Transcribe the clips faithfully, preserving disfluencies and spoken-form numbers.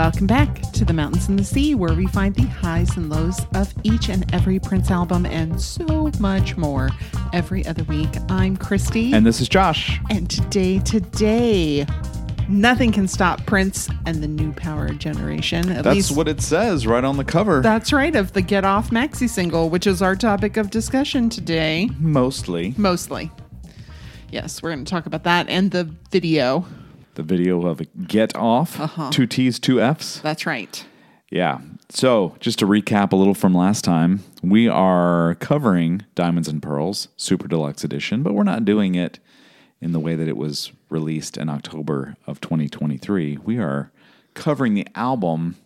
Welcome back to the Mountains and the Sea, where we find the highs and lows of each and every Prince album and so much more every other week. I'm Christy. And this is Josh. And today, today, nothing can stop Prince and the new power generation. At that's least, what it says right on the cover. That's right, of the Gett Off Maxi-Single, which is our topic of discussion today. Mostly. Mostly. Yes, we're going to talk about that and the video. The video of Gett Off, uh-huh. two T's, two F's. That's right. Yeah. So just to recap a little from last time, we are covering Diamonds and Pearls, Super Deluxe Edition, but we're not doing it in the way that it was released in October of twenty twenty-three. We are covering the album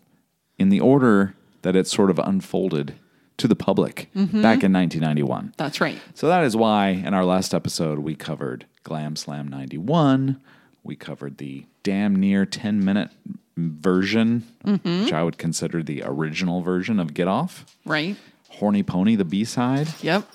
in the order that it sort of unfolded to the public mm-hmm. back in nineteen ninety-one. That's right. So that is why in our last episode, we covered Glam Slam ninety-one. We covered the damn near ten-minute version, mm-hmm. which I would consider the original version of Gett Off. Right. Horny Pony, the B-side. Yep.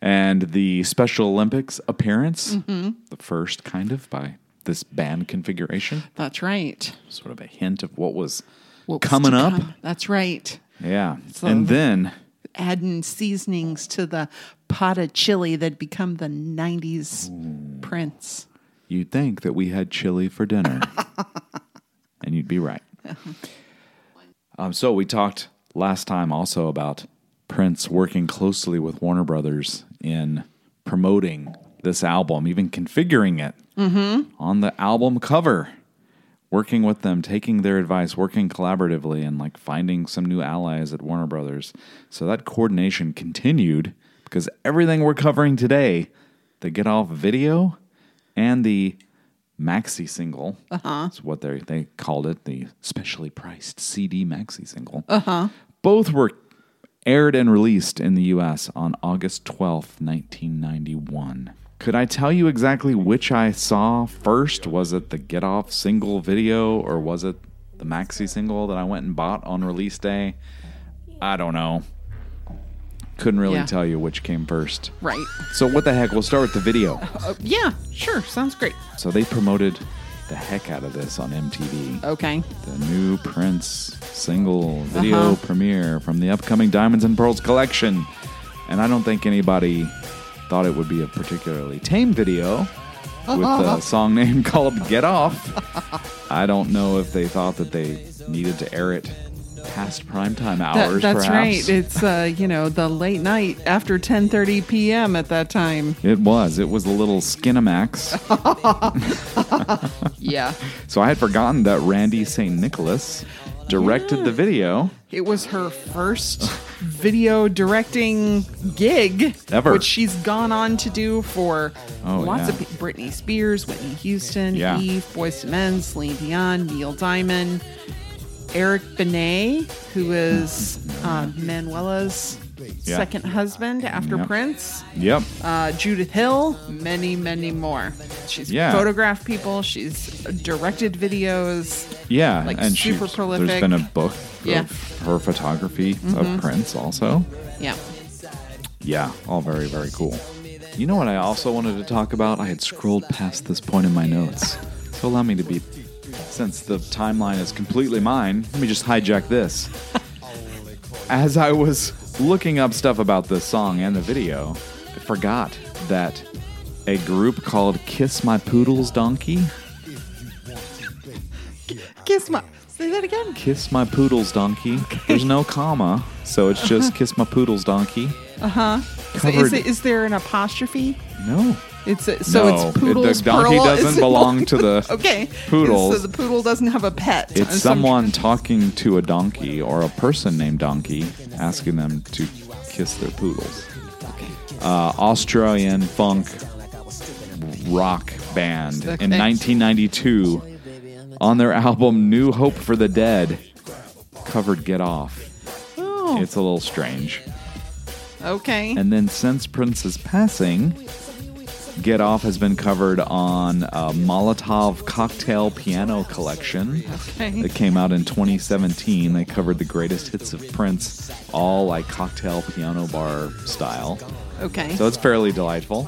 And the Special Olympics appearance, mm-hmm. the first kind of by this band configuration. That's right. Sort of a hint of what was what coming was up. Come. That's right. Yeah. So and then adding seasonings to the pot of chili that become the nineties Ooh. Prince. You'd think that we had chili for dinner, and you'd be right. Um, so we talked last time also about Prince working closely with Warner Brothers in promoting this album, even configuring it mm-hmm. on the album cover, working with them, taking their advice, working collaboratively, and like finding some new allies at Warner Brothers. So that coordination continued because everything we're covering today, the Gett Off video and the maxi single, uh-huh. is what they they called it, the specially priced C D maxi single. Uh-huh. Both were aired and released in the U S on August twelfth, nineteen ninety-one. Could I tell you exactly which I saw first? Was it the Gett Off single video, or was it the maxi single that I went and bought on release day? I don't know. Couldn't really yeah. tell you which came first. Right. So what the heck? We'll start with the video. Uh, yeah, sure. Sounds great. So they promoted the heck out of this on M T V. Okay. The new Prince single video uh-huh. premiere from the upcoming Diamonds and Pearls collection. And I don't think anybody thought it would be a particularly tame video with uh-huh. a song name called Gett Off. I don't know if they thought that they needed to air it past primetime hours, that, that's perhaps. Right. It's, uh, you know, the late night after ten thirty p.m. at that time. It was. It was a little Skinamax. Yeah. So I had forgotten that Randy Saint Nicholas directed yeah. the video. It was her first video directing gig ever, which she's gone on to do for oh, lots yeah. of people. Britney Spears, Whitney Houston, yeah. Eve, Boyz two Men, Celine Dion, Neil Diamond, Eric Benet, who is uh, Manuela's yeah. second husband after yep. Prince. Yep. Uh, Judith Hill, many, many more. She's yeah. photographed people. She's directed videos. Yeah. Like and super prolific. There's been a book yeah. of her photography mm-hmm. of Prince also. Yeah. Yeah. All very, very cool. You know what I also wanted to talk about? I had scrolled past this point in my notes. So allow me to be... Since the timeline is completely mine, let me just hijack this. As I was looking up stuff about this song and the video, I forgot that a group called Kiss My Poodles Donkey. Kiss my... Say that again. Kiss My Poodles Donkey. Okay. There's no comma, so it's just uh-huh. Kiss My Poodles Donkey. Uh-huh. So is, it, is there an apostrophe? No. It's a, so no, it's poodles. The donkey doesn't belong to the okay. poodle. So the poodle doesn't have a pet. It's someone some... talking to a donkey or a person named Donkey, asking them to kiss their poodles. Okay. Uh, Australian funk rock band okay. in nineteen ninety-two on their album "New Hope for the Dead" covered "Gett Off." Oh. It's a little strange. Okay. And then since Prince's passing, Gett Off has been covered on a Molotov cocktail piano collection okay. that came out in twenty seventeen. They covered the greatest hits of Prince, all like cocktail piano bar style. Okay. So it's fairly delightful.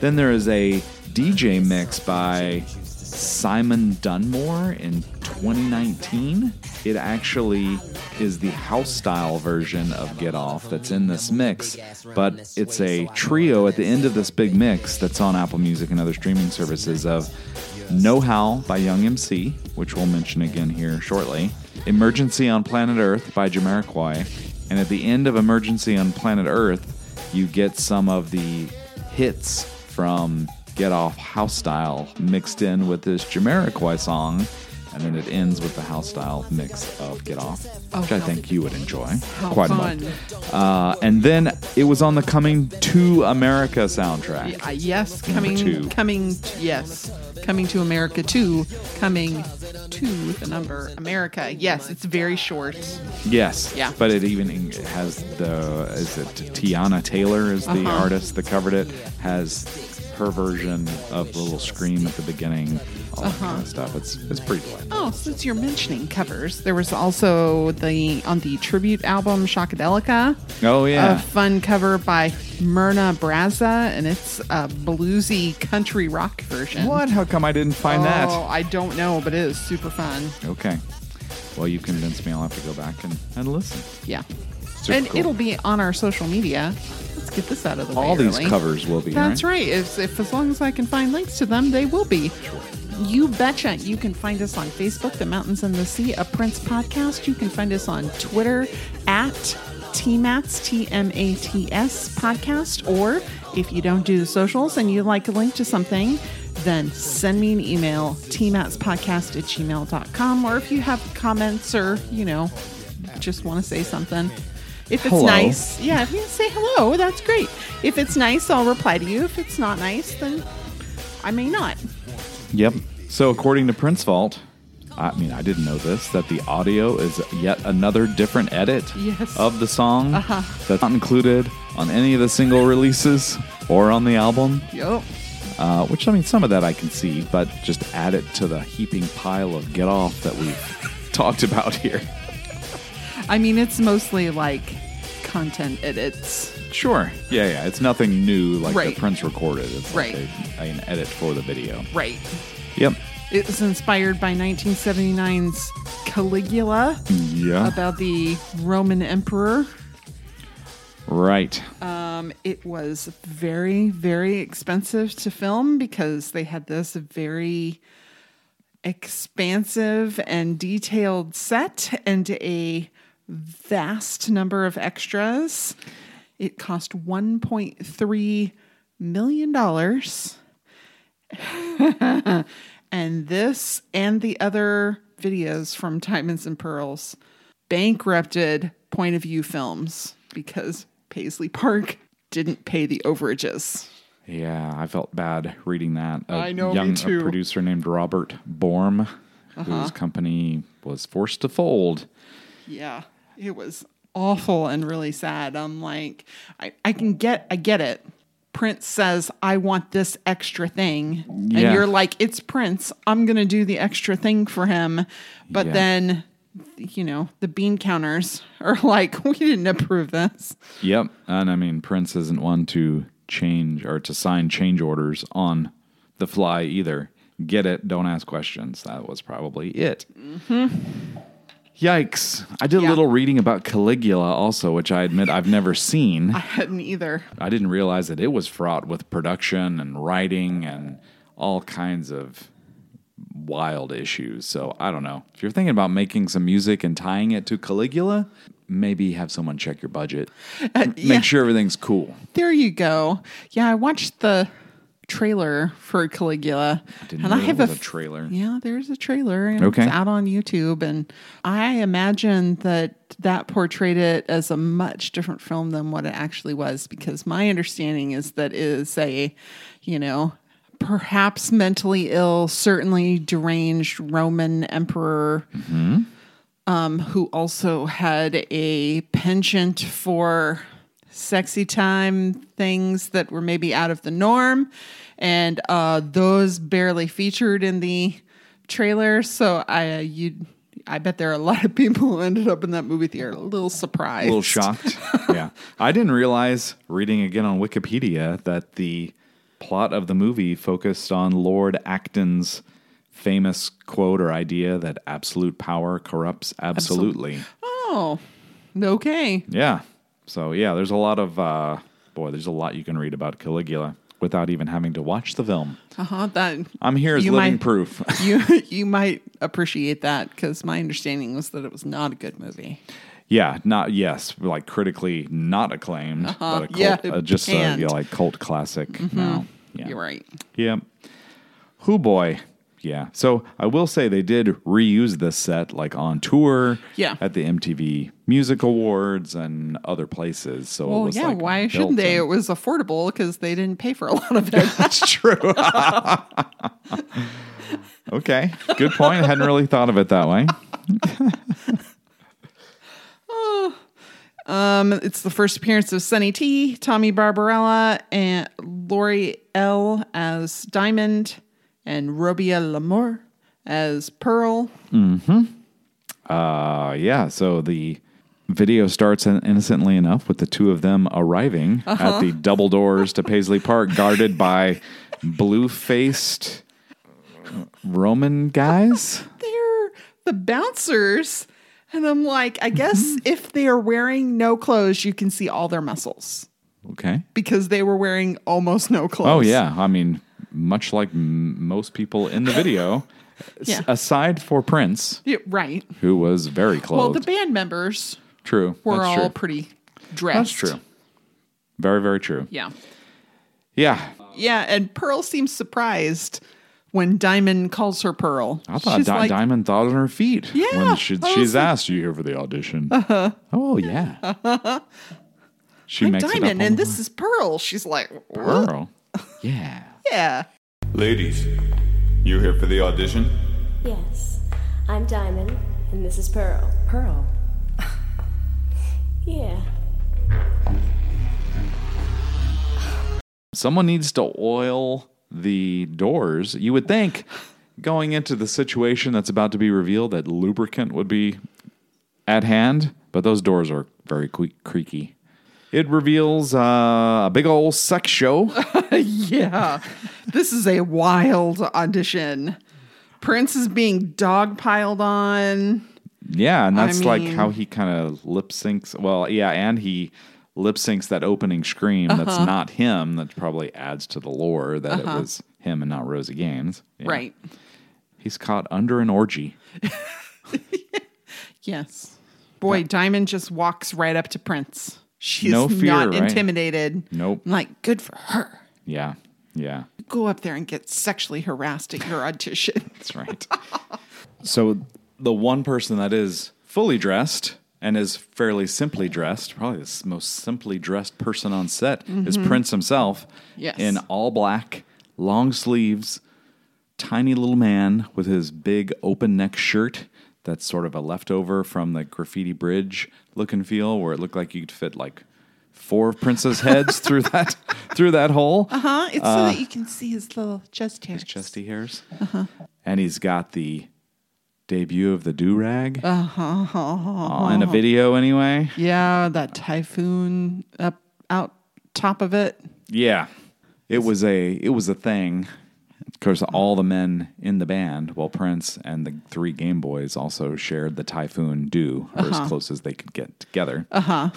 Then there is a D J mix by Simon Dunmore in twenty nineteen. It actually is the house style version of Gett Off that's in this mix, but it's a trio at the end of this big mix that's on Apple Music and other streaming services of No How by Young M C, which we'll mention again here shortly, Emergency on Planet Earth by Jamiroquai, and at the end of Emergency on Planet Earth, you get some of the hits from Gett Off house style mixed in with this Jamiroquai song, and then it ends with the house style mix of Gett Off, oh, which I think you would enjoy quite fun. much. Uh, and then it was on the Coming to America soundtrack. Y- yes, coming, two. coming, yes, coming to America two, coming to the number America. Yes, it's very short. Yes, yeah, but it even has the is it Tiana Taylor is the uh-huh. artist that covered it has. Her version of the little scream at the beginning, all uh-huh. that kind of stuff. It's it's pretty delightful. Oh, since you're mentioning covers, there was also the on the tribute album Shockadelica. Oh yeah, a fun cover by Myrna Braza, and it's a bluesy country rock version. What? How come I didn't find oh, that? Oh, I don't know, but it is super fun. Okay, well you convinced me. I'll have to go back and, and listen. Yeah, super and cool. It'll be on our social media. Get this out of the way. All these early. Covers will be. That's right. right. If, if as long as I can find links to them, they will be. Sure. You betcha. You can find us on Facebook, The Mountains and the Sea, a Prince podcast. You can find us on Twitter at T M A T S, T M A T S podcast. Or if you don't do the socials and you'd like a link to something, then send me an email, T M A T S podcast at gmail dot com. Or if you have comments or, you know, just want to say something. If it's hello. nice, yeah, if you say hello, that's great. If it's nice, I'll reply to you. If it's not nice, then I may not. Yep. So according to Prince Vault, I mean, I didn't know this, that the audio is yet another different edit yes. of the song uh-huh. that's not included on any of the single releases or on the album. Yep. Uh, which, I mean, some of that I can see, but just add it to the heaping pile of Gett Off that we've talked about here. I mean, it's mostly like content edits. Sure. Yeah, yeah. It's nothing new like right. the Prince recorded. It's right. like a, an edit for the video. Right. Yep. It was inspired by nineteen seventy-nine's Caligula. Yeah. About the Roman emperor. Right. Um, it was very, very expensive to film because they had this very expansive and detailed set and a vast number of extras. It cost one point three million dollars. And this and the other videos from Diamonds and Pearls bankrupted Point of View Films because Paisley Park didn't pay the overages. Yeah, I felt bad reading that. A I know, young, me too. A producer named Robert Borm, uh-huh. whose company was forced to fold. Yeah, it was awful and really sad. I'm like, I, I can get, I get it. Prince says, I want this extra thing. Yeah. And you're like, it's Prince. I'm going to do the extra thing for him. But yeah. then, you know, the bean counters are like, we didn't approve this. Yep. And I mean, Prince isn't one to change or to sign change orders on the fly either. Get it. Don't ask questions. That was probably it. Mm-hmm. Yikes. I did yeah. a little reading about Caligula also, which I admit I've never seen. I hadn't either. I didn't realize that it was fraught with production and writing and all kinds of wild issues. So I don't know. If you're thinking about making some music and tying it to Caligula, maybe have someone check your budget. Uh, Make yeah. sure everything's cool. There you go. Yeah, I watched the trailer for Caligula. I didn't and know I have a, a trailer. Yeah, there's a trailer and okay. it's out on YouTube, and I imagine that that portrayed it as a much different film than what it actually was, because my understanding is that it is a, you know, perhaps mentally ill, certainly deranged Roman emperor mm-hmm. um, who also had a penchant for sexy time things that were maybe out of the norm, and uh, those barely featured in the trailer. So I, uh, you, I bet there are a lot of people who ended up in that movie theater a little surprised, a little shocked. Yeah, I didn't realize reading again on Wikipedia that the plot of the movie focused on Lord Acton's famous quote or idea that absolute power corrupts absolutely. Absol- oh, okay. Yeah. So, yeah, there's a lot of, uh, boy, there's a lot you can read about Caligula without even having to watch the film. Uh-huh, that, I'm here as living might, proof. you you might appreciate that, because my understanding was that it was not a good movie. Yeah, not, yes, like critically not acclaimed, uh-huh, but a cult, yeah, uh, just a you know, like cult classic mm-hmm. now. Yeah. You're right. Yeah. Hoo boy. Yeah. So I will say they did reuse this set like on tour yeah. at the M T V Music Awards and other places. So well, it was yeah, like why shouldn't they? In. It was affordable because they didn't pay for a lot of it. That's true. Okay. Good point. I hadn't really thought of it that way. oh. Um, it's the first appearance of Sunny T, Tommy Barbarella, and Lori L as Diamond, and Robia L'Amour as Pearl. Mm-hmm. Uh, yeah, so the video starts in- innocently enough with the two of them arriving uh-huh. at the double doors to Paisley Park, guarded by blue-faced Roman guys. They're the bouncers. And I'm like, I guess mm-hmm. if they are wearing no clothes, you can see all their muscles. Okay. Because they were wearing almost no clothes. Oh, yeah. I mean, much like m- most people in the video, yeah. s- aside for Prince. Yeah, right. Who was very clothed. Well, the band members true. were That's all true. pretty dressed. That's true. Very, very true. Yeah. Yeah. Yeah, and Pearl seems surprised when Diamond calls her Pearl. I thought Di- like, Diamond thought on her feet. Yeah. When she, she's like, asked, you here for the audition? Uh-huh. Oh, yeah. Uh-huh. She I'm makes Diamond, it up and this is Pearl. She's like, what? Pearl? Yeah. Yeah. Ladies, you here for the audition? Yes. I'm Diamond, and this is Pearl. Pearl? Yeah. Someone needs to oil the doors. You would think going into the situation that's about to be revealed that lubricant would be at hand, but those doors are very creaky. It reveals uh, a big old sex show. Yeah. This is a wild audition. Prince is being dogpiled on. Yeah, and that's I mean, like how he kind of lip syncs. Well, yeah, and he lip syncs that opening scream uh-huh. that's not him. That probably adds to the lore that uh-huh. it was him and not Rosie Gaines. Yeah. Right. He's caught under an orgy. Yes. Boy, but Diamond just walks right up to Prince. She's no fear, not right? intimidated. Nope. I'm like, good for her. Yeah. Yeah. Go up there and get sexually harassed at your audition. That's right. So the one person that is fully dressed and is fairly simply dressed, probably the most simply dressed person on set, mm-hmm. is Prince himself. Yes. In all black, long sleeves, tiny little man with his big open neck shirt that's sort of a leftover from the Graffiti Bridge look and feel, where it looked like you could fit like four of Prince's heads through that through that hole. Uh-huh. It's uh, so that you can see his little chest hairs. His chesty hairs. Uh-huh. And he's got the debut of the do-rag uh-huh, uh-huh, uh-huh. Uh, in a video anyway. Yeah, that typhoon up out top of it. Yeah, it was a it was a thing. Of course, all the men in the band, well, Prince and the three Game Boys also shared the typhoon do, or uh-huh. as close as they could get together. Uh-huh.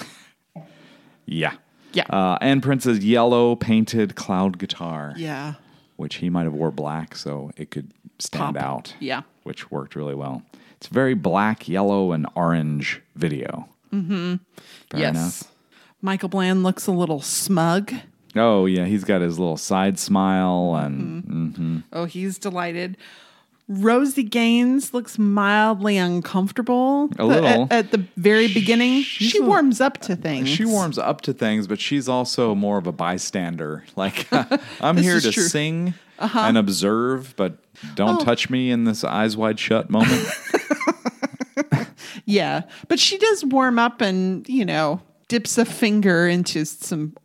Yeah. Yeah. Uh, and Prince's yellow painted cloud guitar. Yeah. Which he might have wore black, so it could stand Pop. out. Yeah. Which worked really well. It's a very black, yellow, and orange video. Mm-hmm. Fair yes. enough. Michael Bland looks a little smug. Oh, yeah. He's got his little side smile. and mm-hmm. Mm-hmm. Oh, he's delighted. Rosie Gaines looks mildly uncomfortable a little. At, at the very beginning. She's she warms a, up to things. She warms up to things, but she's also more of a bystander. Like, I'm here to true. sing uh-huh. and observe, but don't oh. touch me in this eyes wide shut moment. Yeah, but she does warm up and, you know, dips a finger into some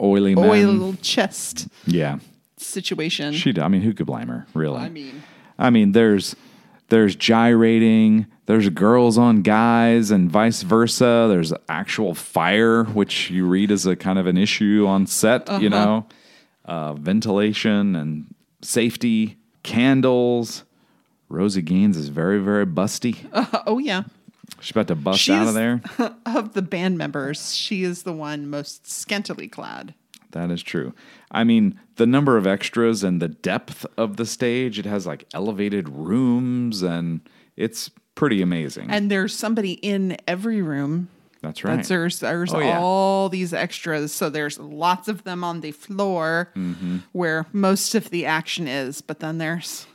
oily men. Oil chest yeah. situation. She, I mean, who could blame her, really? I mean... I mean, there's there's gyrating, there's girls on guys and vice versa. There's actual fire, which you read as a kind of an issue on set, uh-huh. you know, uh, ventilation and safety, candles, Rosie Gaines is very, very busty. Uh, oh, yeah. She's about to bust She's, out of there. Of the band members, she is the one most scantily clad. That is true. I mean, the number of extras and the depth of the stage, it has like elevated rooms, and it's pretty amazing. And there's somebody in every room. That's right. That's, there's there's oh, yeah. all these extras. So there's lots of them on the floor mm-hmm. where most of the action is, but then there's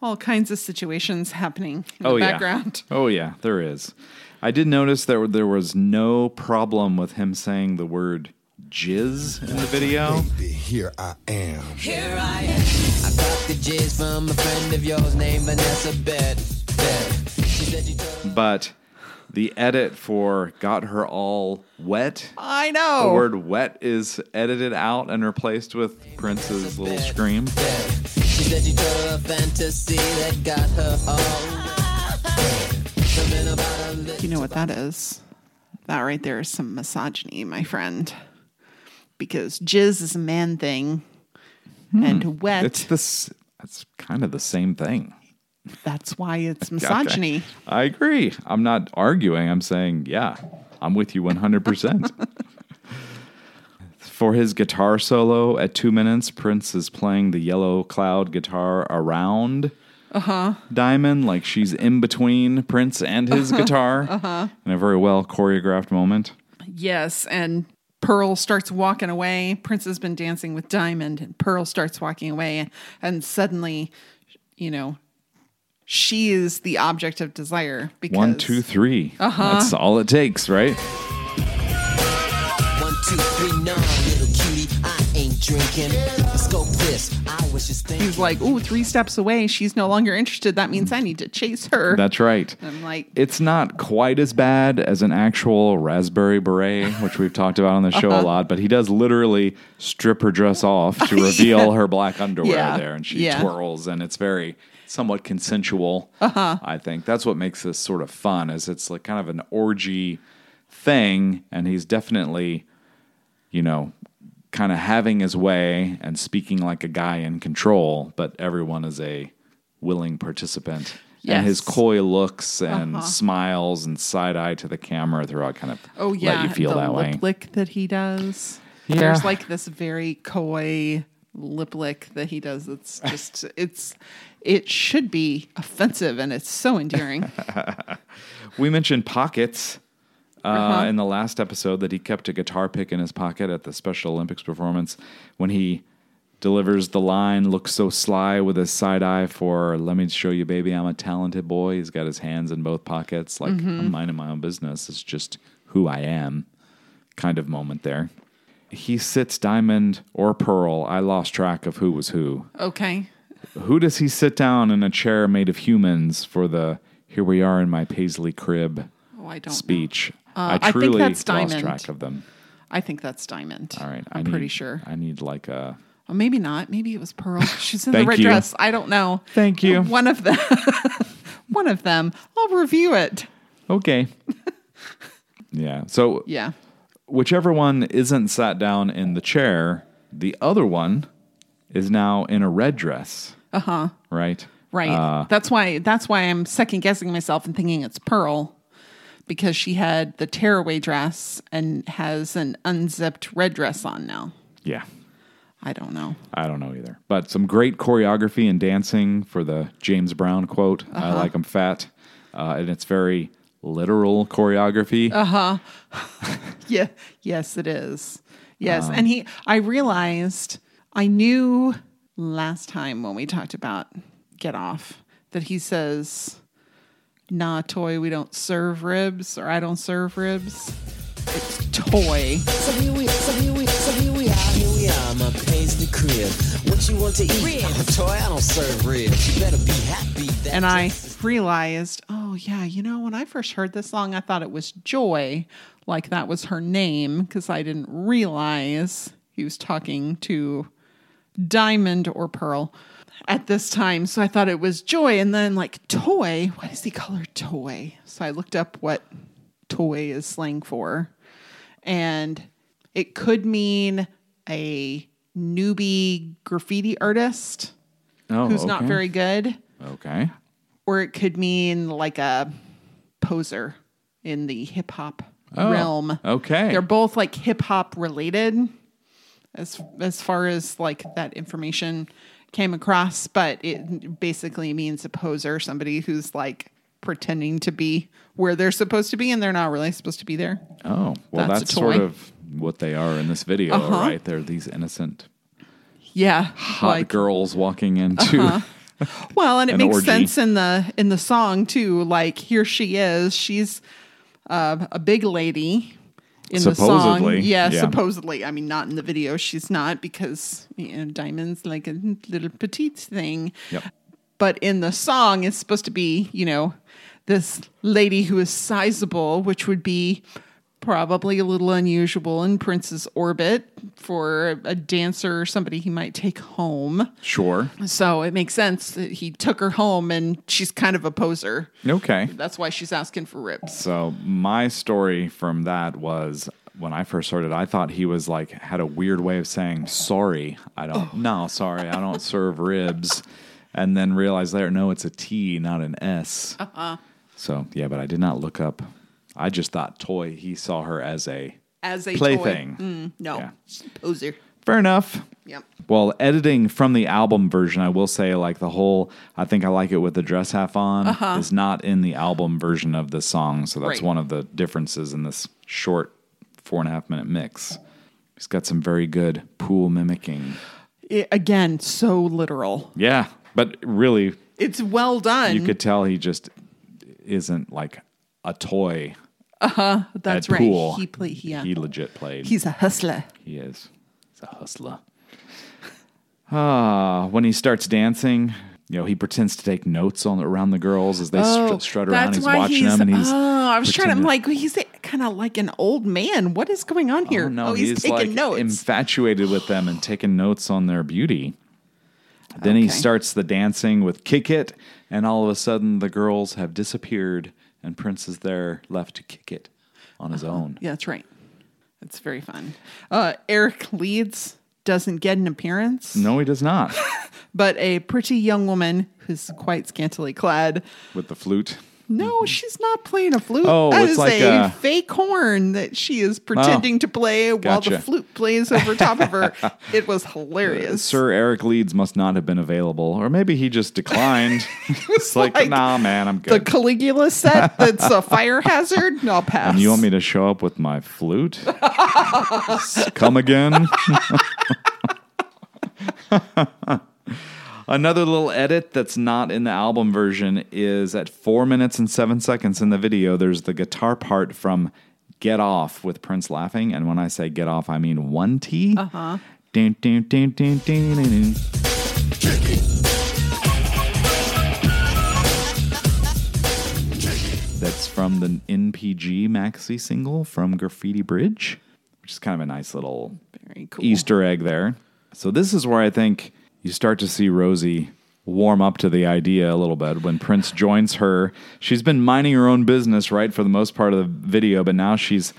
all kinds of situations happening in oh, the background. Yeah. Oh, yeah, there is. I did notice that there, there was no problem with him saying the word jizz in the video. Baby, here I am. Here I am. I got the jizz from a friend of yours named Vanessa Bed. But the edit for Got Her All Wet. I know. The word wet is edited out and replaced with Prince's little scream. She said you told her a fantasy that got her all wet. You know what that is? That right there is some misogyny, my friend. Because jizz is a man thing, hmm. and wet. It's this. That's kind of the same thing. That's why it's misogyny. Okay. I agree. I'm not arguing. I'm saying, yeah, I'm with you one hundred percent. For his guitar solo at two minutes, Prince is playing the Yellow Cloud guitar around uh-huh. Diamond, like she's in between Prince and his uh-huh. guitar, uh-huh. in a very well choreographed moment. Yes, and Pearl starts walking away. Prince has been dancing with Diamond, and Pearl starts walking away, and suddenly, you know, she is the object of desire. Because one, two, three. Uh-huh. That's all it takes, right? One, two, three, no, little cutie, I ain't drinking. Let's go this. I was just thinking. He's like, ooh, three steps away. She's no longer interested. That means I need to chase her. That's right. And I'm like, it's not quite as bad as an actual raspberry beret, which we've talked about on the show uh-huh. a lot, but he does literally strip her dress off to reveal yeah. her black underwear yeah. there, and she yeah. twirls, and it's very somewhat consensual. Uh-huh. I think that's what makes this sort of fun, is it's like kind of an orgy thing, and he's definitely, you know, kind of having his way and speaking like a guy in control, but everyone is a willing participant. Yes. And his coy looks and uh-huh. smiles and side eye to the camera throughout kind of oh, yeah. let you feel the that way. The lip lick that he does. Yeah. There's like this very coy lip lick that he does. It's just, it's, it should be offensive, and it's so endearing. We mentioned pockets. Uh, uh-huh. In the last episode, that he kept a guitar pick in his pocket at the Special Olympics performance when he delivers the line, looks so sly with his side eye for, let me show you, baby, I'm a talented boy. He's got his hands in both pockets, like, mm-hmm. I'm minding my own business. It's just who I am kind of moment there. He sits Diamond or Pearl. I lost track of who was who. Okay. Who does he sit down in a chair made of humans for the here we are in my paisley crib oh, I don't speech? Know. Uh, I truly I think that's Diamond. Lost track of them. I think that's Diamond. All right. I'm I need, pretty sure. I need like a... Well, maybe not. Maybe it was Pearl. She's in the red you. dress. I don't know. Thank you. One of them. One of them. I'll review it. Okay. Yeah. So yeah. Whichever one isn't sat down in the chair, the other one is now in a red dress. Uh-huh. Right? Right. Uh, that's why. That's why I'm second guessing myself and thinking it's Pearl. Because she had the tearaway dress and has an unzipped red dress on now. Yeah. I don't know. I don't know either. But some great choreography and dancing for the James Brown quote, uh-huh. I like 'em fat. Uh, and it's very literal choreography. Uh-huh. Yeah. Yes, it is. Yes. Um, and he, I realized, I knew last time when we talked about Gett Off that he says... Nah, toy, we don't serve ribs, or I don't serve ribs. It's toy. So here we, so here we, so here we are, here we are, my paisley crib. What you want to eat? Ribs. Toy, I don't serve ribs. You better be happy. That and I realized, oh yeah, you know, when I first heard this song, I thought it was Joy, like that was her name, because I didn't realize he was talking to Diamond or Pearl at this time, so I thought it was Joy, and then like toy, why does he call her toy? So I looked up what toy is slang for, and it could mean a newbie graffiti artist oh, who's okay. not very good. Okay. or it could mean like a poser in the hip hop oh, realm. Okay. They're both like hip hop related as as far as like that information came across, but it basically means a poser, somebody who's like pretending to be where they're supposed to be and they're not really supposed to be there. Oh, well, that's, that's sort of what they are in this video, uh-huh. right? They're these innocent yeah, hot like, girls walking into uh-huh. Well, and it an makes orgy. sense in the in the song too. Like here she is, she's uh, a big lady in supposedly. the song. Yeah, yeah, supposedly. I mean, not in the video. She's not because you know, Diamond's like a little petite thing. Yep. But in the song, it's supposed to be you know this lady who is sizable, which would be probably a little unusual in Prince's orbit for a dancer or somebody he might take home. Sure. So it makes sense that he took her home and she's kind of a poser. Okay. That's why she's asking for ribs. So my story from that was when I first heard it, I thought he was like, had a weird way of saying, sorry, I don't, oh. no, sorry, I don't serve ribs. And then realized later, no, it's a T, not an S. Uh-huh. So yeah, but I did not look up. I just thought toy. He saw her as a, as a plaything. Mm, no, yeah. Poser. Fair enough. Yep. Well, editing from the album version, I will say, like the whole "I think I like it with the dress half on" uh-huh. is not in the album version of the song, so that's right. one of the differences in this short four and a half minute mix. He's got some very good pool mimicking. It, again, so literal. Yeah, but really, it's well done. You could tell he just isn't like a toy. Uh-huh, that's right. Pool. He played, yeah. He legit played. He's a hustler. He is. He's a hustler. Ah, when he starts dancing, you know, he pretends to take notes on around the girls as they oh, str- strut around. He's watching he's, them and he's Oh, I was trying to, I'm like, he's kind of like an old man. What is going on here? Oh, no, oh he's, he's taking like notes. Infatuated with them and taking notes on their beauty. Then okay. he starts the dancing with Kick It, and all of a sudden the girls have disappeared. And Prince is there left to kick it on his uh-huh. own. Yeah, that's right. It's very fun. Uh, Eric Leeds doesn't get an appearance. No, he does not. But a pretty young woman who's quite scantily clad. With the flute. No, she's not playing a flute. Oh, that it's is like a, a fake horn that she is pretending oh, to play while gotcha. the flute plays over top of her. It was hilarious. Sir Eric Leeds must not have been available, or maybe he just declined. It's like, like, nah, man, I'm good. The Caligula set that's a fire hazard? No, I'll pass. And you want me to show up with my flute? Come again? Another little edit that's not in the album version is at four minutes and seven seconds in the video, there's the guitar part from Gett Off with Prince laughing. And when I say Gett Off, I mean one T. Uh-huh. Dun, dun, dun, dun, dun, dun, dun. That's from the N P G Maxi-Single from Graffiti Bridge, which is kind of a nice little Very cool. Easter egg there. So this is where I think you start to see Rosie warm up to the idea a little bit. When Prince joins her, she's been minding her own business, right, for the most part of the video, but now she's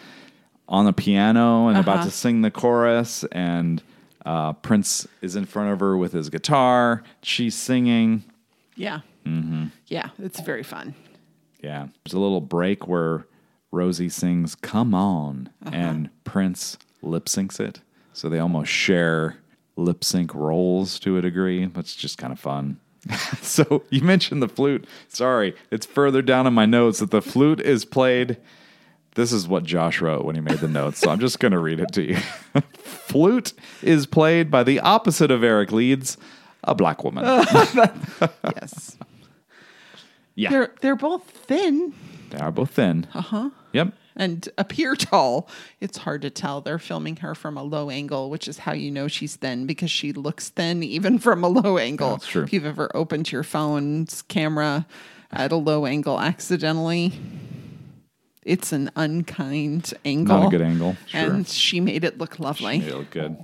on the piano and uh-huh. about to sing the chorus, and uh, Prince is in front of her with his guitar. She's singing. Yeah. Mm-hmm. Yeah, it's very fun. Yeah. There's a little break where Rosie sings, "Come On," uh-huh. and Prince lip syncs it. So they almost share lip sync rolls to a degree. That's just kind of fun. So you mentioned the flute. Sorry, it's further down in my notes that the flute is played. This is what Josh wrote when he made the notes, so I'm just going to read it to you. Flute is played by the opposite of Eric Leeds, a black woman. Yes. Yeah. They're, they're both thin. They are both thin. Uh-huh. Yep. And appear tall. It's hard to tell. They're filming her from a low angle, which is how you know she's thin, because she looks thin even from a low angle. That's true. If you've ever opened your phone's camera at a low angle accidentally, it's an unkind angle. Not a good angle. Sure. And she made it look lovely. She made it look good.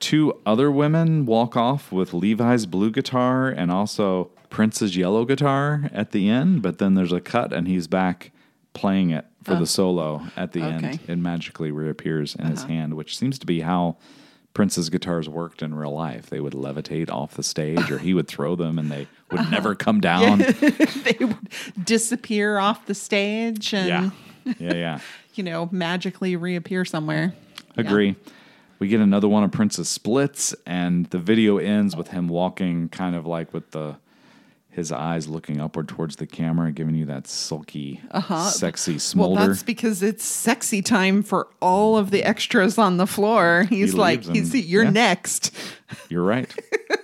Two other women walk off with Levi's blue guitar and also Prince's yellow guitar at the end, but then there's a cut and he's back playing it for uh, the solo at the okay. end. It magically reappears in uh-huh. his hand, which seems to be how Prince's guitars worked in real life. They would levitate off the stage, or he would throw them and they would uh, never come down. Yeah. They would disappear off the stage and, yeah. Yeah, yeah. you know, magically reappear somewhere. Agree. Yeah. We get another one of Prince's splits, and the video ends with him walking kind of like with the his eyes looking upward towards the camera, giving you that sulky, uh-huh. sexy smolder. Well, that's because it's sexy time for all of the extras on the floor. He's he like, he's, you're yeah. next. You're right.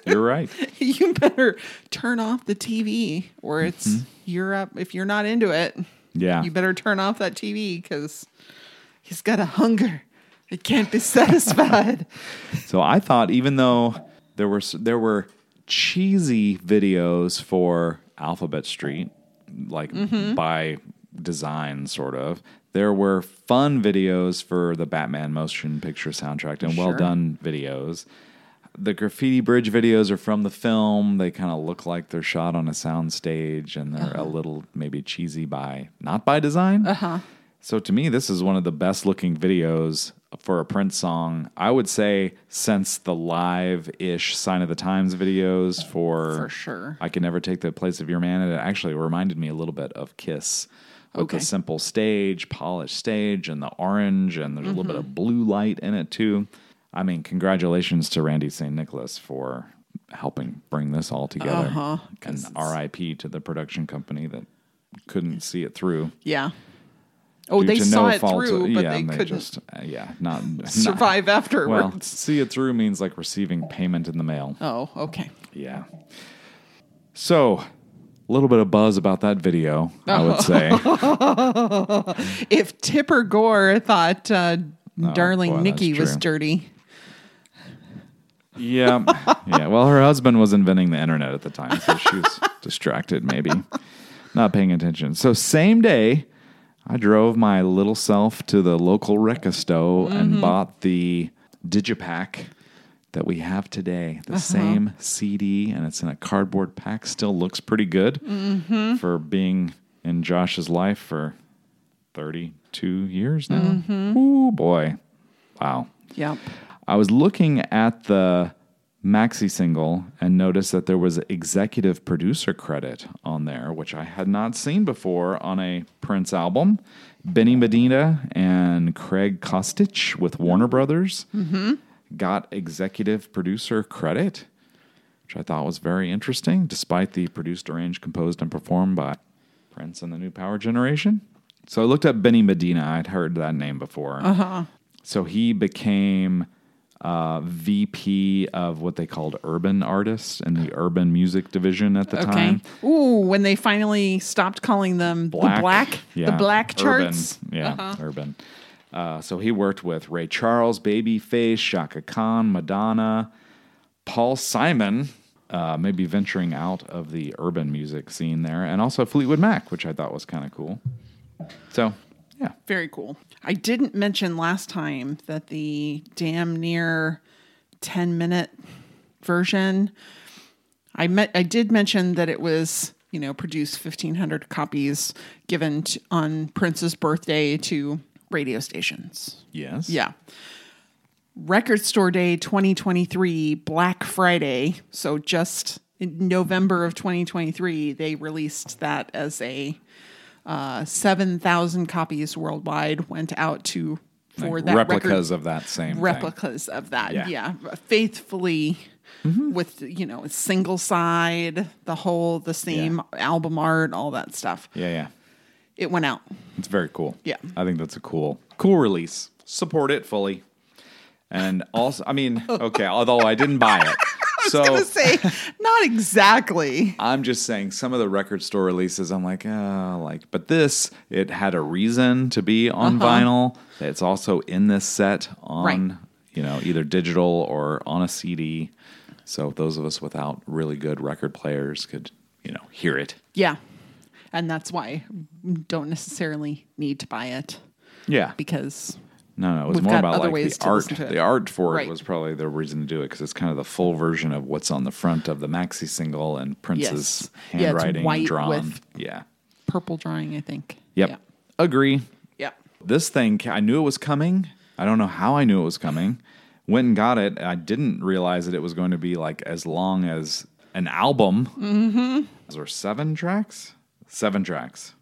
You're right. You better turn off the T V, or it's mm-hmm. you're up. If you're not into it, yeah. you better turn off that T V because he's got a hunger. It can't be satisfied. So I thought, even though there were there were cheesy videos for Alphabet Street, like mm-hmm. by design, sort of, there were fun videos for the Batman motion picture soundtrack and sure. well done videos. The Graffiti Bridge videos are from the film. They kind of look like they're shot on a soundstage, and they're uh-huh. a little maybe cheesy by not by design. Uh huh. So to me, this is one of the best looking videos for a Prince song, I would say, since the live-ish Sign of the Times videos for, for sure. I Can Never Take the Place of Your Man. And it actually reminded me a little bit of Kiss with okay. the simple stage, polished stage, and the orange, and there's mm-hmm. a little bit of blue light in it too. I mean, congratulations to Randy Saint Nicholas for helping bring this all together. Uh-huh, and R I P to the production company that couldn't see it through. Yeah. Oh, they saw it through, but they couldn't yeah, not survive afterwards. Well, see it through means like receiving payment in the mail. Oh, okay. Yeah. So, a little bit of buzz about that video, oh. I would say. If Tipper Gore thought uh, oh, Darling boy, Nikki was dirty. Yeah. Yeah. Well, her husband was inventing the internet at the time, so she was distracted, maybe. Not paying attention. So, same day, I drove my little self to the local Rec-A-Store mm-hmm. and bought the digipack that we have today. The uh-huh. same C D, and it's in a cardboard pack. Still looks pretty good mm-hmm. for being in Josh's life for thirty-two years now. Mm-hmm. Ooh, boy. Wow. Yep. I was looking at the Maxi-Single and noticed that there was executive producer credit on there, which I had not seen before on a Prince album. Benny Medina and Craig Kostich with Warner Brothers mm-hmm. got executive producer credit, which I thought was very interesting, despite the produced, arranged, composed, and performed by Prince and the New Power Generation. So I looked up Benny Medina. I'd heard that name before. Uh-huh. So he became Uh, V P of what they called urban artists in the urban music division at the okay. time. Ooh, when they finally stopped calling them black, the black, yeah. the black charts. Urban, yeah, uh-huh. urban. Uh, so he worked with Ray Charles, Babyface, Chaka Khan, Madonna, Paul Simon, uh, maybe venturing out of the urban music scene there, and also Fleetwood Mac, which I thought was kind of cool. So, yeah. Very cool. I didn't mention last time that the damn near ten minute version, I met, I did mention that it was, you know, produced fifteen hundred copies given t- on Prince's birthday to radio stations. Yes. Yeah. Record Store Day twenty twenty-three, Black Friday. So just in November of twenty twenty-three, they released that as a Uh, seven thousand copies worldwide went out to for like that replicas record, of that same replicas thing. of that. Yeah. yeah. Faithfully mm-hmm. with, you know, single side, the whole, the same yeah. album art, all that stuff. Yeah. Yeah. It went out. It's very cool. Yeah. I think that's a cool, cool release. Support it fully. And also, I mean, okay. Although I didn't buy it. So, I was going to say, not exactly. I'm just saying some of the Record Store releases, I'm like, oh, like, but this, it had a reason to be on uh-huh. vinyl. It's also in this set on, right. you know, either digital or on a C D. So those of us without really good record players could, you know, hear it. Yeah. And that's why we don't necessarily need to buy it. Yeah. Because... No, no, it was We've more about like the art. The art for right. it was probably the reason to do it because it's kind of the full version of what's on the front of the maxi single and Prince's yes. handwriting yeah, it's drawn. With yeah, purple drawing, I think. Yep, yeah. Agree. Yeah, this thing I knew it was coming. I don't know how I knew it was coming. went and got it. I didn't realize that it was going to be like as long as an album. Mm-hmm. Those were seven tracks? Seven tracks.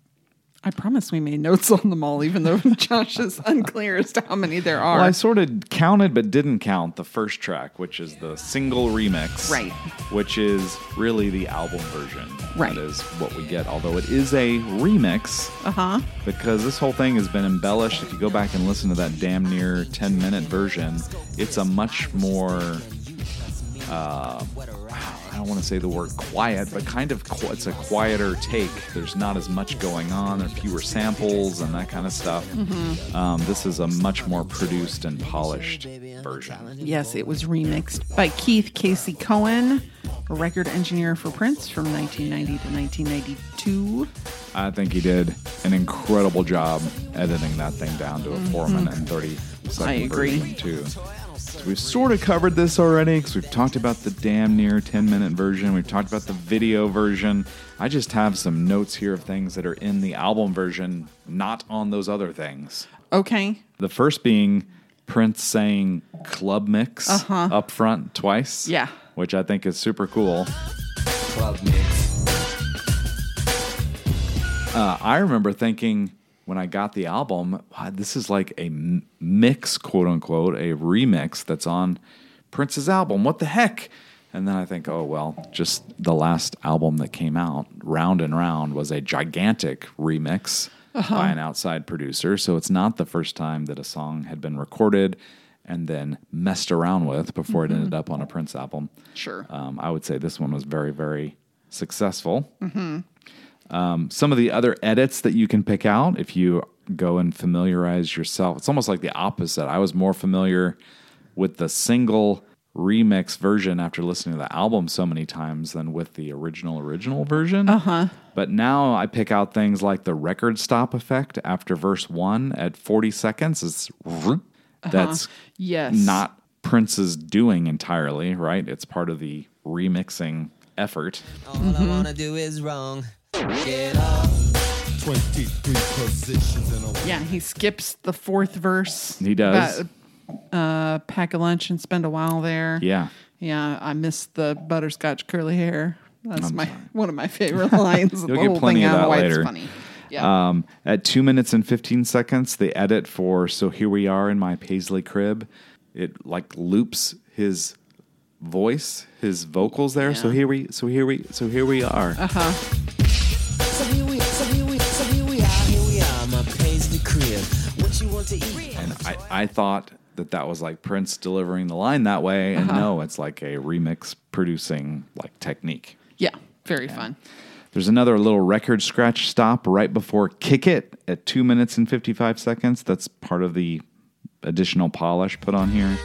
I promise we made notes on them all, even though Josh is unclear as to how many there are. Well, I sort of counted but didn't count the first track, which is the single remix. Right. Which is really the album version. Right. That is what we get, although it is a remix. Uh-huh. Because this whole thing has been embellished. If you go back and listen to that damn near ten-minute version, it's a much more... Uh, I don't want to say the word quiet, but kind of qu- it's a quieter take. There's not as much going on. There are fewer samples and that kind of stuff. Mm-hmm. Um, this is a much more produced and polished version. Yes, it was remixed by Keith Casey Cohen, a record engineer for Prince from nineteen ninety to nineteen ninety-two. I think he did an incredible job editing that thing down to a mm-hmm. four minute and thirty second version too. So we've sort of covered this already because we've talked about the damn near ten-minute version. We've talked about the video version. I just have some notes here of things that are in the album version, not on those other things. Okay. The first being Prince saying club mix uh-huh. up front twice. Yeah. Which I think is super cool. Club mix. Uh, I remember thinking... When I got the album, wow, this is like a mix, quote unquote, a remix that's on Prince's album. What the heck? And then I think, oh, well, just the last album that came out, Round and Round, was a gigantic remix uh-huh. by an outside producer. So it's not the first time that a song had been recorded and then messed around with before mm-hmm. it ended up on a Prince album. Sure. Um, I would say this one was very, very successful. Mm-hmm. Um, some of the other edits that you can pick out if you go and familiarize yourself. It's almost like the opposite. I was more familiar with the single remix version after listening to the album so many times than with the original original version. Uh-huh. But now I pick out things like the record stop effect after verse one at forty seconds. It's uh-huh. That's yes. not Prince's doing entirely, right? It's part of the remixing effort. All mm-hmm. I want to do is wrong. Get up. twenty-three positions in a yeah, he skips the fourth verse. He does. About, uh, pack a lunch and spend a while there. Yeah. Yeah, I missed the butterscotch curly hair. That's I'm my sorry. one of my favorite lines. You'll the get whole plenty thing of that later. It's funny. Yeah. Um, at two minutes and fifteen seconds, the edit for So Here We Are in My Paisley Crib, it like loops his voice, his vocals there. Yeah. So here we, so here we, so here we are. Uh-huh. And I, I thought that that was like Prince delivering the line that way. And uh-huh. no, it's like a remix producing like technique. Yeah, very yeah. fun. There's another little record scratch stop right before Kick It at two minutes and fifty-five seconds. That's part of the additional polish put on here.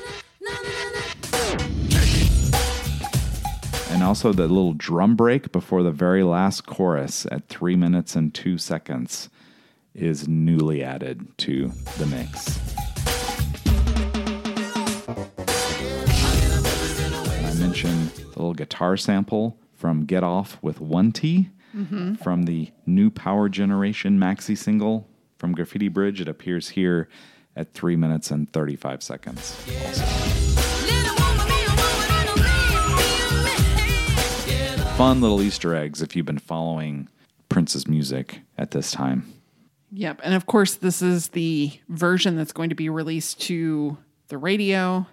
And also the little drum break before the very last chorus at three minutes and two seconds. Is newly added to the mix. And I mentioned the little guitar sample from Gett Off with one T mm-hmm. from the New Power Generation Maxi-Single from Graffiti Bridge. It appears here at three minutes and thirty-five seconds. Also. Fun little Easter eggs if you've been following Prince's music at this time. Yep, and of course, this is the version that's going to be released to the radio.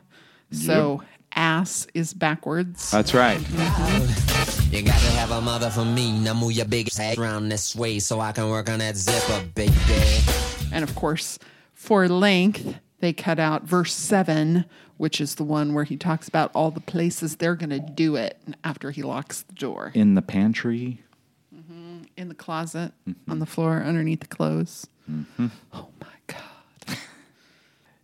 So, yep. Ass is backwards. That's right. Mm-hmm. You got to have a mother for me. Now move your big head around this way so I can work on that zipper, baby. And of course, for length, they cut out verse seven, which is the one where he talks about all the places they're going to do it after he locks the door. In the pantry. In the closet, mm-hmm. on the floor, underneath the clothes. Mm-hmm. Oh, my God.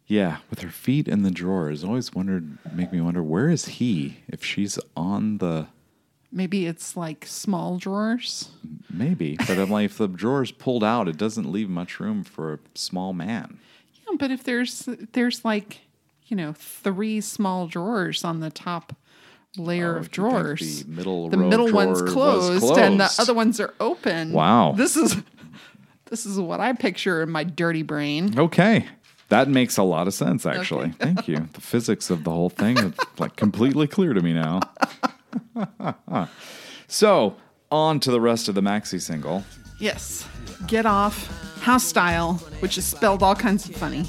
Yeah, with her feet in the drawers. Always wondered, make me wonder, where is he if she's on the... Maybe it's like small drawers? Maybe, but I'm like, if the drawer's pulled out, it doesn't leave much room for a small man. Yeah, but if there's there's like, you know, three small drawers on the top... layer oh, of drawers. The middle, the row middle drawer one's closed, closed and the other ones are open. Wow. This is this is what I picture in my dirty brain. Okay. That makes a lot of sense, actually. Okay. Thank you. The physics of the whole thing is like completely clear to me now. So, on to the rest of the maxi single. Yes. Gett Off, House Style, which is spelled all kinds of funny.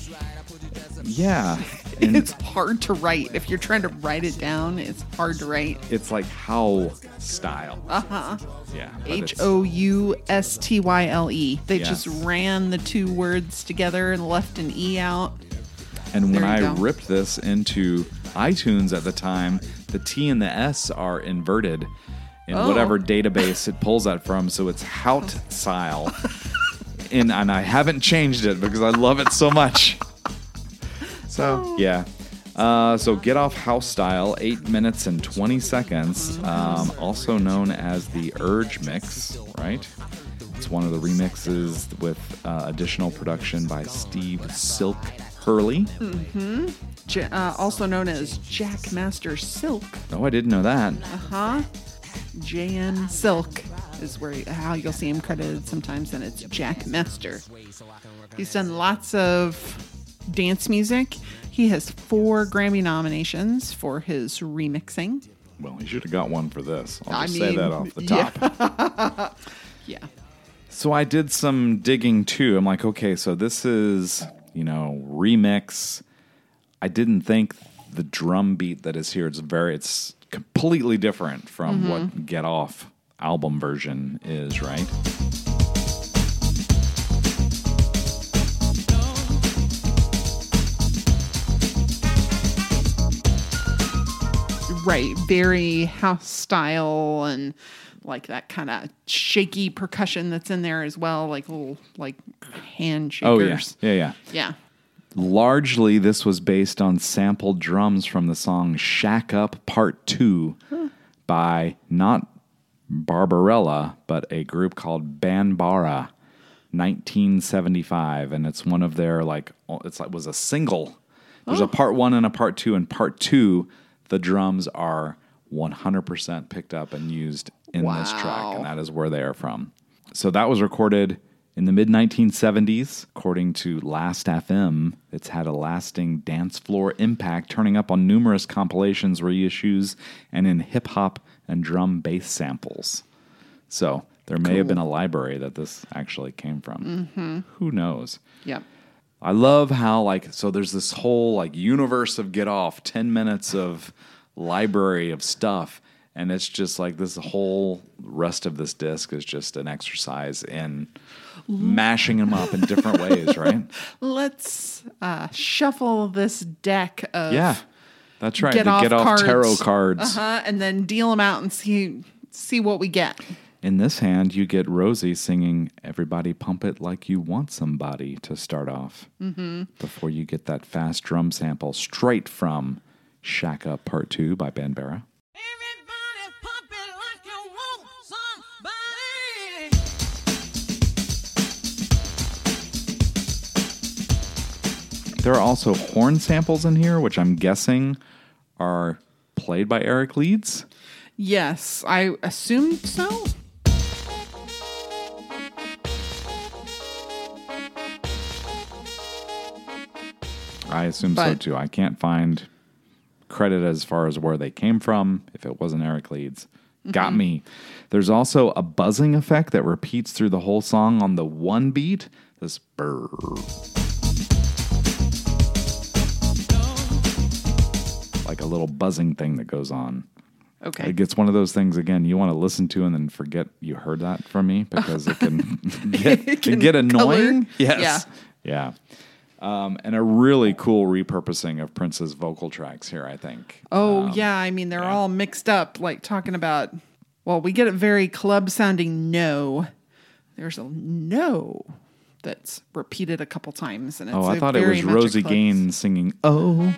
Yeah. It's hard to write. If you're trying to write it down, it's hard to write. It's like how style. Uh-huh. Yeah. H O U S T Y L E. They yeah. just ran the two words together and left an E out. And there when I go. ripped this into iTunes at the time, the T and the S are inverted in oh. whatever database it pulls that from. So it's Hout Style. and, and I haven't changed it because I love it so much. So, yeah. Uh, so, Gett Off House Style, eight minutes and twenty seconds, um, also known as the Urge Mix, right? It's one of the remixes with uh, additional production by Steve Silk Hurley. Mm-hmm. J- uh, also known as Jack Master Silk. Oh, I didn't know that. Uh-huh. J M Silk is where how you'll see him credited sometimes, and it's Jack Master. He's done lots of dance music. He has four Grammy nominations for his remixing. Well, he should have got one for this. I'll just I mean, say that off the top. Yeah. yeah. So I did some digging too. I'm like, okay, so this is, you know, remix. I didn't think the drum beat that is here, it's very, it's completely different from mm-hmm. what Gett Off album version is, right? Right, very house style and like that kind of shaky percussion that's in there as well, like little like hand shakers. Oh yeah, yeah, yeah. Yeah. Largely, this was based on sampled drums from the song "Shack Up Part Two" huh. by not Barbarella, but a group called Banbara, nineteen seventy-five, and it's one of their like it's like was a single. There's oh. a part one and a part two, and part two. The drums are one hundred percent picked up and used in wow. this track, and that is where they are from. So that was recorded in the mid nineteen seventies. According to Last F M, it's had a lasting dance floor impact, turning up on numerous compilations, reissues, and in hip-hop and drum bass samples. So there may cool. have been a library that this actually came from. Mm-hmm. Who knows? Yep. I love how, like, so there's this whole, like, universe of Gett Off, ten minutes of library of stuff, and it's just, like, this whole rest of this disc is just an exercise in mashing them up in different ways, right? Let's uh, shuffle this deck of yeah, that's right, Gett the Gett Off tarot cards. Uh-huh, and then deal them out and see see what we get. In this hand, you get Rosie singing Everybody Pump It Like You Want Somebody to start off mm-hmm. before you get that fast drum sample straight from Shack Up Part two by Banbara. Everybody pump it like you want somebody. There are also horn samples in here, which I'm guessing are played by Eric Leeds. Yes, I assumed so. I assume but, so, too. I can't find credit as far as where they came from if it wasn't Eric Leeds. Mm-hmm. Got me. There's also a buzzing effect that repeats through the whole song on the one beat. This brr. Like a little buzzing thing that goes on. Okay. It gets one of those things, again, you want to listen to and then forget you heard that from me because it can get, it can get annoying. Color. Yes. Yeah. yeah. Um, and a really cool repurposing of Prince's vocal tracks here, I think. Oh, um, yeah. I mean, they're yeah. all mixed up, like talking about, well, we get a very club-sounding no. There's a no that's repeated a couple times. And it's oh, I thought it was Rosie Gaines singing, oh.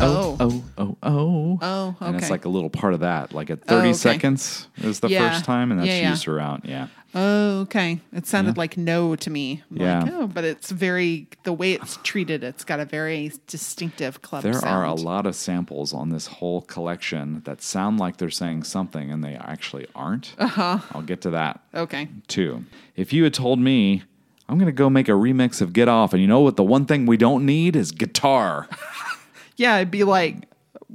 Oh, oh, oh, oh. Oh, okay. And it's like a little part of that. Like at thirty oh, okay. seconds is the yeah. first time, and that's yeah, yeah. used throughout. Yeah. Oh, okay. It sounded yeah. like no to me. I'm yeah. Like, oh, but it's very, the way it's treated, it's got a very distinctive club there sound. There are a lot of samples on this whole collection that sound like they're saying something, and they actually aren't. Uh-huh. I'll get to that. Okay. Too. If you had told me, I'm going to go make a remix of Gett Off, and you know what? The one thing we don't need is guitar. Yeah, it'd be like...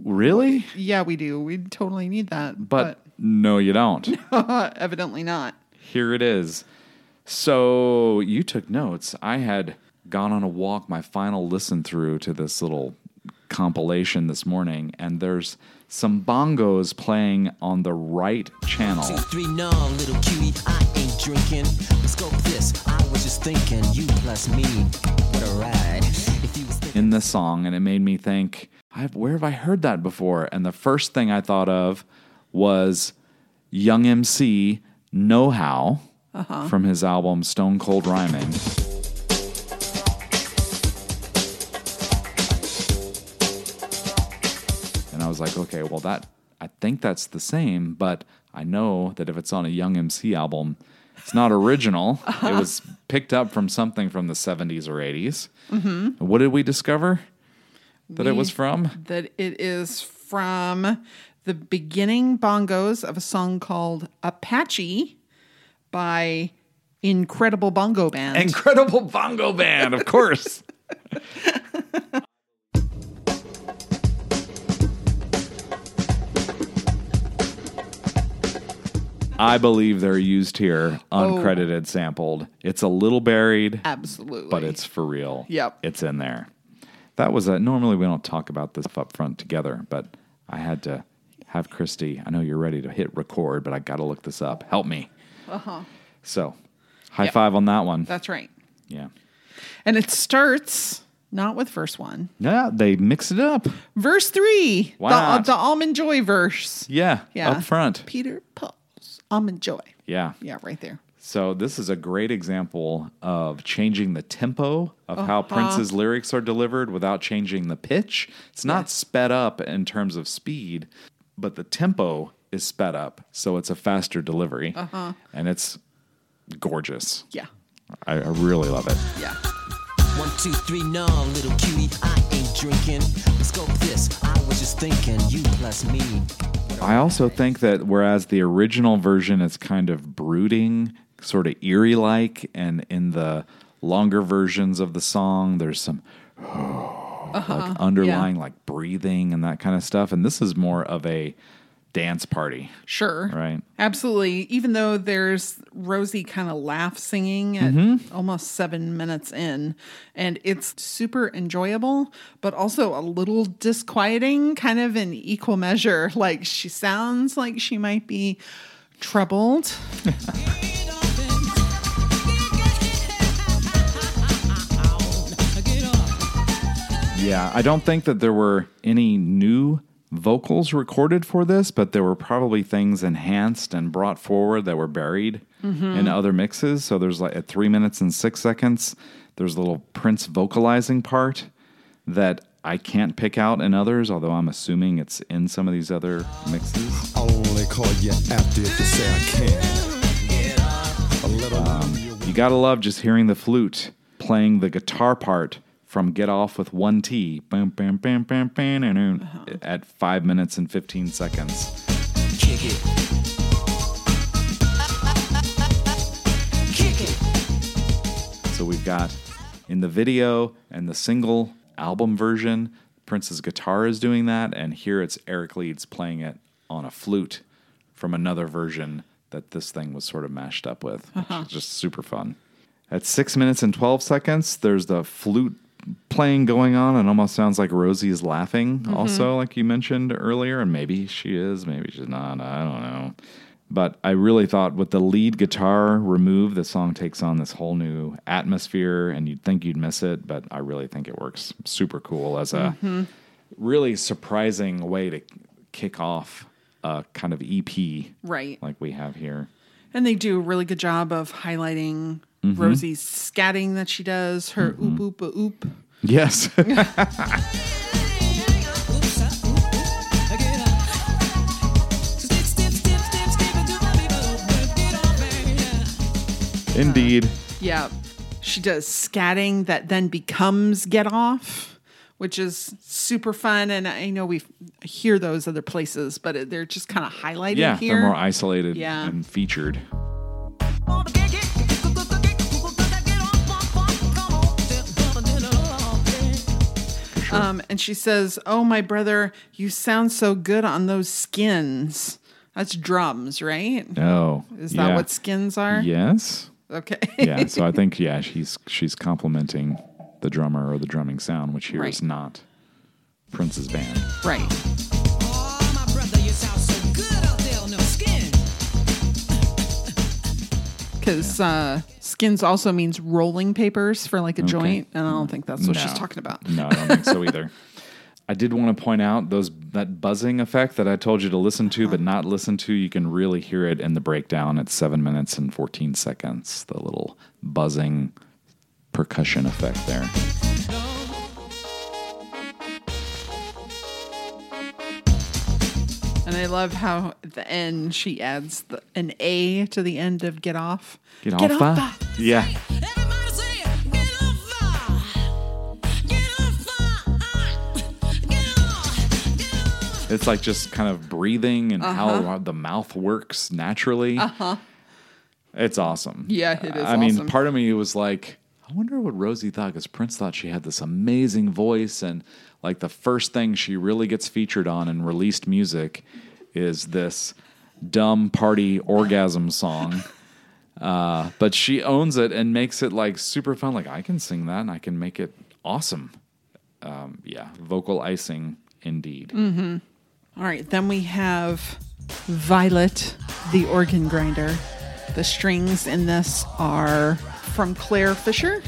Really? Yeah, we do. We totally need that. But, but... no, you don't. Evidently not. Here it is. So you took notes. I had gone on a walk, my final listen through to this little compilation this morning, and there's some bongos playing on the right channel. Two, three, no, little cutie, I ain't drinking. Let's go this. I was just thinking, you plus me, what a ride. If you was thinking- in the song, and it made me think, I've, where have I heard that before? And the first thing I thought of was Young M C Know How uh-huh. from his album Stone Cold Rhyming. I was like, okay, well, that I think that's the same, but I know that if it's on a Young M C album, it's not original. Uh-huh. It was picked up from something from the seventies or eighties. Mm-hmm. What did we discover that we, it was from? That it is from the beginning bongos of a song called Apache by Incredible Bongo Band. Incredible Bongo Band, of course. I believe they're used here, uncredited, oh. sampled. It's a little buried. Absolutely. But it's for real. Yep. It's in there. That was a, normally we don't talk about this up front together, but I had to have Christy, I know you're ready to hit record, but I got to look this up. Help me. Uh-huh. So, high yep. five on that one. That's right. Yeah. And it starts not with verse one. Yeah, they mix it up. Verse three. Wow. The, the Almond Joy verse. Yeah. Yeah. Up front. Peter Paul. Almond Joy. Yeah. Yeah, right there. So this is a great example of changing the tempo of uh-huh. how Prince's lyrics are delivered without changing the pitch. It's not yeah. sped up in terms of speed, but the tempo is sped up, so it's a faster delivery. Uh-huh. And it's gorgeous. Yeah. I, I really love it. Yeah. One, two, three, no, little cutie, I ain't drinking. Let's go with this. I was just thinking, you plus me. I also think that whereas the original version is kind of brooding, sort of eerie-like, and in the longer versions of the song, there's some oh, uh-huh. like underlying yeah. like breathing and that kind of stuff. And this is more of a dance party. Sure. Right. Absolutely. Even though there's Rosie kind of laugh singing at mm-hmm. almost seven minutes in, and it's super enjoyable, but also a little disquieting, kind of in equal measure. Like she sounds like she might be troubled. Yeah. I don't think that there were any new vocals recorded for this, but there were probably things enhanced and brought forward that were buried mm-hmm. in other mixes. So there's like at three minutes and six seconds, there's a little Prince vocalizing part that I can't pick out in others, although I'm assuming it's in some of these other mixes. I'll only call you after if you say I can. A little um, you gotta love just hearing the flute playing the guitar part from Gett Off with one T, bam, bam, bam, bam, bam, bam, uh-huh. at five minutes and fifteen seconds. Kick it. Kick it. So we've got in the video and the single album version, Prince's guitar is doing that, and here it's Eric Leeds playing it on a flute from another version that this thing was sort of mashed up with, uh-huh. which is just super fun. At six minutes and twelve seconds, there's the flute playing going on, and almost sounds like Rosie is laughing mm-hmm. also, like you mentioned earlier, and maybe she is, maybe she's not, I don't know. But I really thought with the lead guitar removed, the song takes on this whole new atmosphere, and you'd think you'd miss it, but I really think it works super cool as a mm-hmm. really surprising way to kick off a kind of E P right. like we have here. And they do a really good job of highlighting mm-hmm. Rosie's scatting that she does, her mm-hmm. oop, oop, oop. Yes. Indeed. Uh, yeah. She does scatting that then becomes Gett Off, which is super fun. And I know we hear those other places, but they're just kind of highlighted yeah, here. Yeah, they're more isolated yeah. and featured. Um, and she says, "Oh, my brother, you sound so good on those skins." That's drums, right? No. Is that yeah. what skins are? Yes. Okay. yeah, so I think, yeah, she's she's complimenting the drummer or the drumming sound, which here right. is not Prince's band. Right. Oh, my brother, you sound so good out there on those skins. Because yeah. uh, skins also means rolling papers for like a okay. joint, and I don't think that's what no. she's talking about. No, I don't think so either. I did want to point out those that buzzing effect that I told you to listen to, but not listen to. You can really hear it in the breakdown at seven minutes and fourteen seconds. The little buzzing percussion effect there. And I love how at the end she adds the, an A to the end of Gett Off. Get, Get off, off, off. off. Yeah. It's like just kind of breathing and uh-huh. how the mouth works naturally. Uh-huh. It's awesome. Yeah, it is I awesome. I mean, part of me was like, I wonder what Rosie thought, because Prince thought she had this amazing voice. And like the first thing she really gets featured on in released music is this dumb party orgasm song. Uh, but she owns it and makes it like super fun. Like, I can sing that and I can make it awesome. Um, yeah, vocal icing indeed. Mm-hmm. All right, then we have Violet, the organ grinder. The strings in this are from Claire Fisher,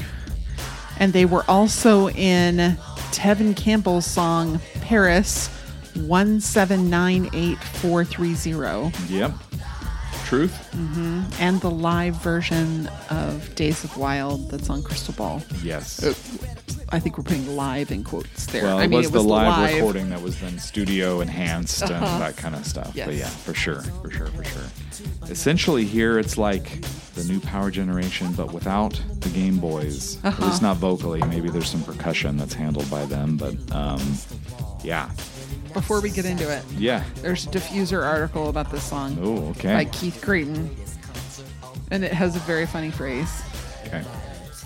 and they were also in Tevin Campbell's song Paris one seven nine eight four three zero. Yep. Truth. Mm-hmm. And the live version of Days of Wild that's on Crystal Ball. Yes. Uh, I think we're putting live in quotes there. Well, it I mean, was it was the live, live recording that was then studio enhanced uh-huh. and that kind of stuff. Yes. But yeah, for sure, for sure, for sure. Essentially here, it's like the new Power Generation, but without the Game Boys. Uh-huh. At least not vocally. Maybe there's some percussion that's handled by them, but um, yeah. Before we get into it, yeah, there's a Diffuser article about this song. Oh, okay. By Keith Creighton. And it has a very funny phrase. Okay.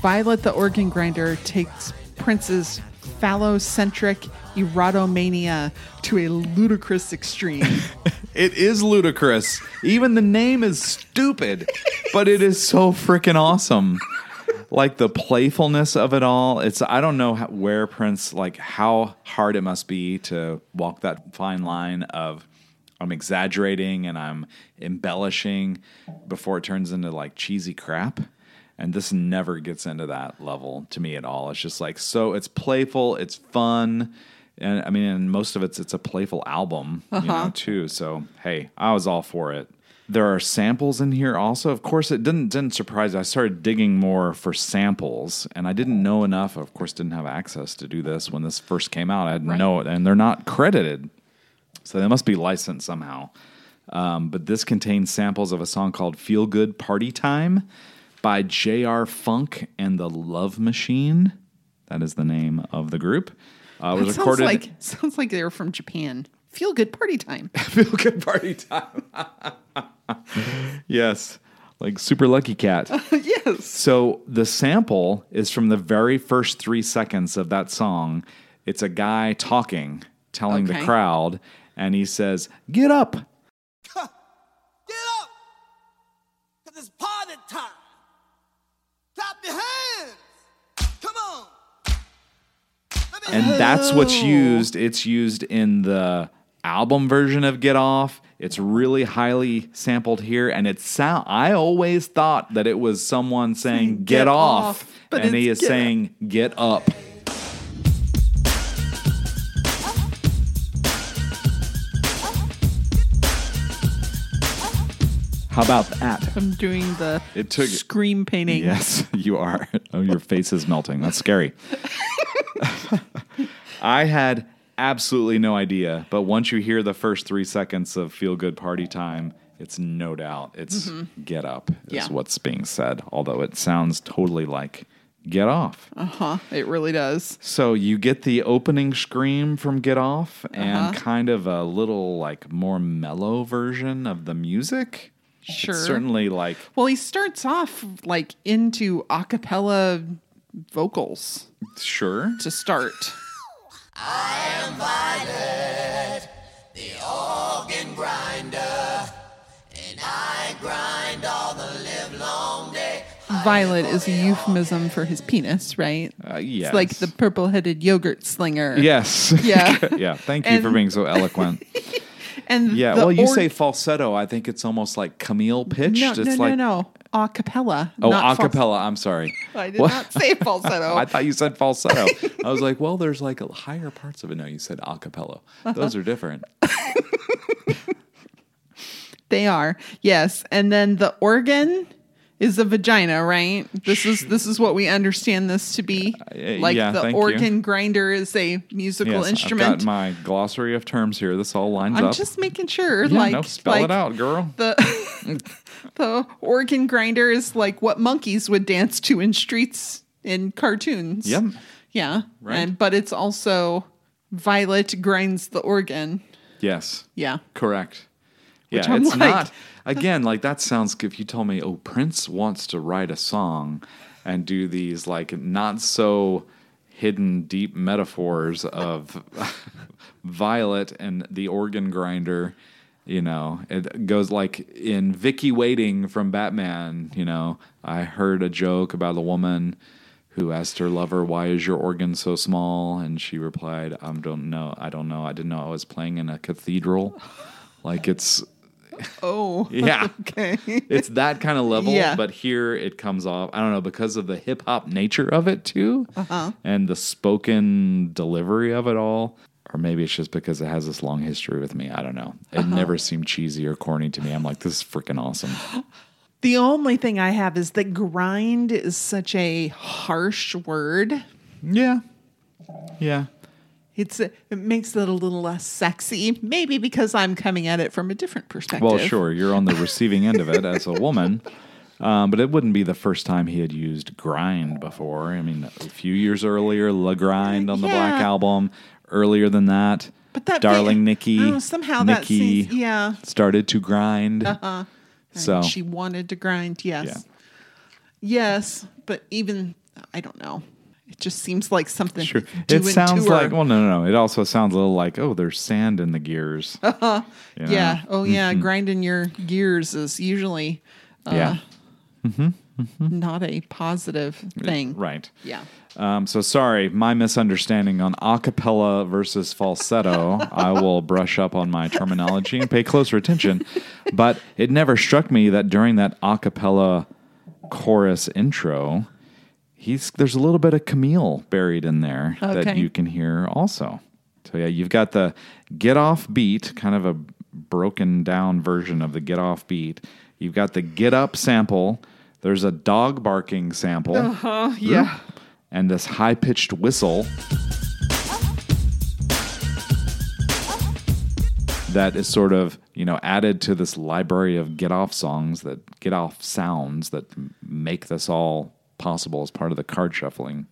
Violet the organ grinder takes Prince's phallocentric erotomania to a ludicrous extreme. It is ludicrous. Even the name is stupid, but it is so freaking awesome. Like the playfulness of it all. It's I don't know how, where Prince, like how hard it must be to walk that fine line of I'm exaggerating and I'm embellishing before it turns into like cheesy crap. And this never gets into that level to me at all. It's just like, so it's playful, it's fun. And I mean, and most of it's, it's a playful album, uh-huh. you know, too. So, hey, I was all for it. There are samples in here also. Of course, it didn't didn't surprise me. I started digging more for samples, and I didn't know enough. Of course, didn't have access to do this when this first came out. I didn't right. know it, and they're not credited. So they must be licensed somehow. Um, but this contains samples of a song called Feel Good Party Time by J R Funk and the Love Machine. That is the name of the group. Uh, it was sounds recorded. Like, sounds like they were from Japan. Feel Good Party Time. Feel Good Party Time. Yes. Like Super Lucky Cat. Uh, yes. So the sample is from the very first three seconds of that song. It's a guy talking, telling okay. the crowd, and he says, "Get up. Get up. Because it's party time. Clap your hands. Come on." And oh. that's what's used. It's used in the album version of Gett Off. It's really highly sampled here, and it sound. I always thought that it was someone saying "Get, get off,", off but and he is get saying "Get up." How about that? I'm doing the it took, scream painting. Yes, you are. Oh, your face is melting. That's scary. I had absolutely no idea, but once you hear the first three seconds of Feel Good Party Time, It's no doubt. It's mm-hmm. Gett Up is yeah. what's being said, although it sounds totally like Gett Off. Uh-huh. It really does. So you get the opening scream from Gett Off and uh-huh. kind of a little like more mellow version of the music. Sure. It's certainly like... Well, he starts off like into a cappella vocals. Sure. To start. I am Violet, the organ grinder, and I grind all the live long day. Violet is a euphemism for his penis, right? Uh, yes. It's like the purple-headed yogurt slinger. Yes. Yeah. yeah. Thank you and... for being so eloquent. And yeah, well, you or- say falsetto. I think it's almost like Camille pitched. No, it's no, like, no, no. A cappella. Oh, a cappella. Fals- I'm sorry. I did what? not say falsetto. I thought you said falsetto. I was like, well, there's like higher parts of it. No, you said a cappella. Uh-huh. Those are different. They are. Yes. And then the organ is a vagina, right? This is this is what we understand this to be. Like yeah, the organ you. grinder is a musical yes, instrument. I've got my glossary of terms here. This all lines I'm up. I'm just making sure. Yeah, like, no, spell like it out, girl. The the organ grinder is like what monkeys would dance to in streets in cartoons. Yep. Yeah. Right. And but it's also Violet grinds the organ. Yes. Yeah. Correct. Which yeah, I'm it's like, not. Again, like that sounds. If you tell me, oh, Prince wants to write a song, and do these like not so hidden deep metaphors of Violet and the organ grinder, you know, it goes like in Vicky Waiting from Batman. You know, I heard a joke about a woman who asked her lover, "Why is your organ so small?" And she replied, "I don't know. I don't know. I didn't know I was playing in a cathedral." Like it's. Oh, yeah. Okay. It's that kind of level, yeah. But here it comes off, I don't know, because of the hip hop nature of it too, uh-huh. and the spoken delivery of it all. Or maybe it's just because it has this long history with me. I don't know. It uh-huh. never seemed cheesy or corny to me. I'm like, this is freaking awesome. The only thing I have is that grind is such a harsh word. Yeah. Yeah. It's it makes it a little less sexy, maybe because I'm coming at it from a different perspective. Well, sure, you're on the receiving end of it as a woman, um, but it wouldn't be the first time he had used grind before. I mean, a few years earlier, La Grind on the yeah. Black Album. Earlier than that, but that darling big, Nikki, oh, somehow Nikki that seems, yeah. started to grind. Uh-huh. So and she wanted to grind. Yes, yeah. yes, but even I don't know. It just seems like something. Sure. It sounds like, well, no, no, no. It also sounds a little like, oh, there's sand in the gears. Uh-huh. You know? Yeah. Oh, yeah. Mm-hmm. Grinding your gears is usually uh, yeah. mm-hmm. Mm-hmm. not a positive thing. Right. Yeah. Um, so sorry, my misunderstanding on a cappella versus falsetto. I will brush up on my terminology and pay closer attention. But it never struck me that during that a cappella chorus intro... He's there's a little bit of Camille buried in there okay. that you can hear also. So yeah, you've got the Gett Off beat, kind of a broken down version of the Gett Off beat. You've got the Gett Up sample. There's a dog barking sample. Uh-huh, yeah. And this high-pitched whistle that is sort of, you know, added to this library of Gett Off songs, that Gett Off sounds that make this all possible as part of the card shuffling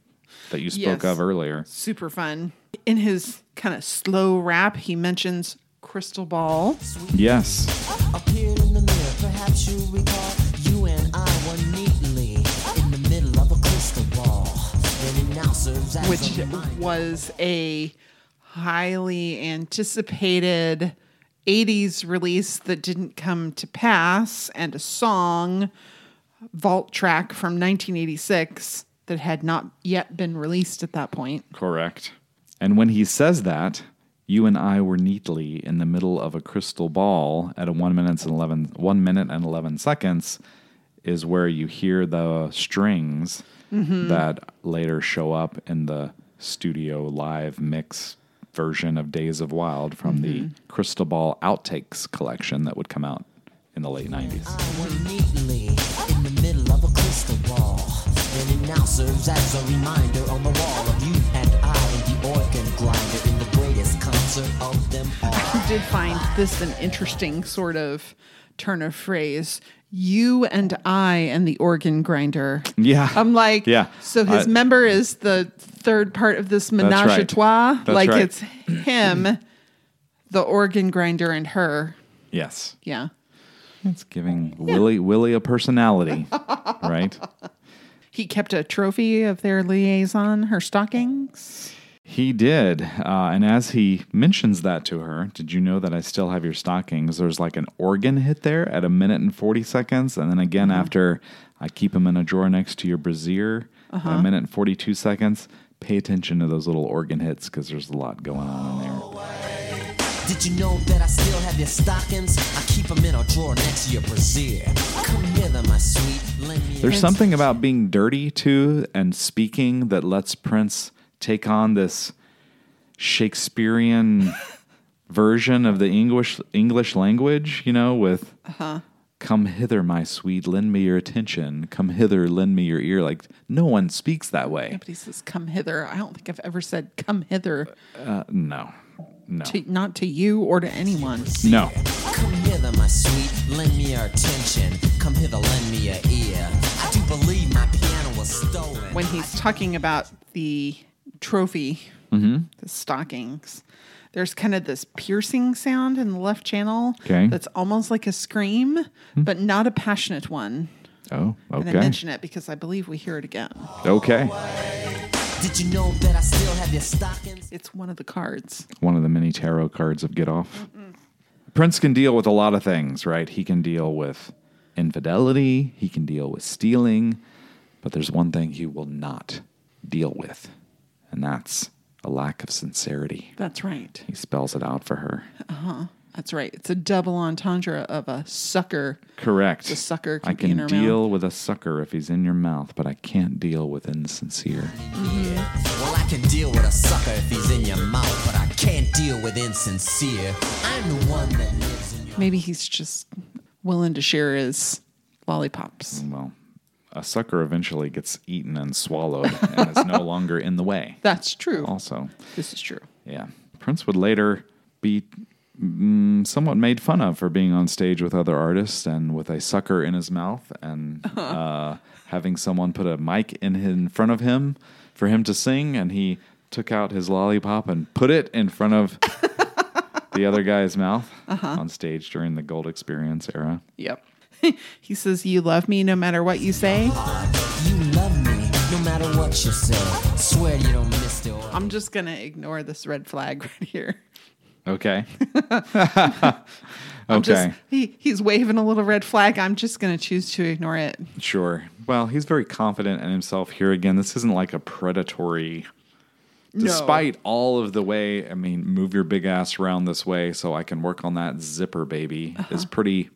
that you spoke yes. of earlier. Super fun. In his kind of slow rap, he mentions crystal ball. Yes. Appeared in the mirror, perhaps you recall, you and I were neatly in the middle of a crystal ball. Then it now serves as which a was a highly anticipated eighties release that didn't come to pass, and a song vault track from nineteen eighty-six that had not yet been released at that point. Correct. And when he says that, you and I were neatly in the middle of a crystal ball at a one minute and eleven one minute and eleven seconds is where you hear the strings mm-hmm. that later show up in the studio live mix version of Days of Wild from mm-hmm. the Crystal Ball Outtakes collection that would come out in the late nineties. I were neatly now serves as a reminder on the wall of you and I and the organ grinder in the greatest concert of them all. I did find this an interesting sort of turn of phrase, you and I and the organ grinder. Yeah. I'm like, yeah. So his uh, member is the third part of this menage right. a trois. That's like right. It's him, the organ grinder, and her. Yes. Yeah. It's giving yeah. Willie Willie a personality, right? He kept a trophy of their liaison, her stockings. He did. Uh, and as he mentions that to her, did you know that I still have your stockings? There's like an organ hit there at a minute and forty seconds. And then again, mm-hmm. after I keep them in a drawer next to your brassiere, uh-huh. at a minute and forty-two seconds, pay attention to those little organ hits because there's a lot going on in there. Did you know that I still have your stockings? I keep them in a drawer next to your brassiere. Come hither, my sweet. Lend me your There's something about being dirty, too, and speaking that lets Prince take on this Shakespearean version of the English English language, you know, with uh-huh. come hither, my sweet, lend me your attention. Come hither, lend me your ear. Like, no one speaks that way. Nobody says come hither. I don't think I've ever said come hither. Uh, no, no. To, not to you or to anyone. No. Come hither, my sweet, lend me your attention. Come hither, lend me your ear. I do believe my piano was stolen. When he's talking about the trophy, mm-hmm. the stockings, there's kind of this piercing sound in the left channel okay. that's almost like a scream, mm-hmm. but not a passionate one. Oh, okay. And I mention it because I believe we hear it again. Okay. Did you know that I still have your stockings? It's one of the cards. One of the many tarot cards of Gett Off. Mm-mm. Prince can deal with a lot of things, right? He can deal with infidelity. He can deal with stealing. But there's one thing he will not deal with. And that's a lack of sincerity. That's right. He spells it out for her. Uh-huh. That's right. It's a double entendre of a sucker. Correct. The sucker can I can be in her deal mouth. With a sucker if he's in your mouth, but I can't deal with insincere. Mm-hmm. Well, I can deal with a sucker if he's in your mouth, but I can't deal with insincere. I'm the one that lives in your... Maybe he's just willing to share his lollipops. Well... A sucker eventually gets eaten and swallowed and is no longer in the way. That's true. Also. This is true. Yeah. Prince would later be mm, somewhat made fun of for being on stage with other artists and with a sucker in his mouth and uh-huh. uh, having someone put a mic in, in front of him for him to sing. And he took out his lollipop and put it in front of the other guy's mouth uh-huh. on stage during the Gold Experience era. Yep. He says, you love me no matter what you say. You love me no matter what you say. Swear you don't miss the oil. I'm just going to ignore this red flag right here. Okay. okay. Just, he, he's waving a little red flag. I'm just going to choose to ignore it. Sure. Well, he's very confident in himself here again. This isn't like a predatory... Despite no. all of the way, I mean, move your big ass around this way so I can work on that zipper, baby. Uh-huh. It's pretty...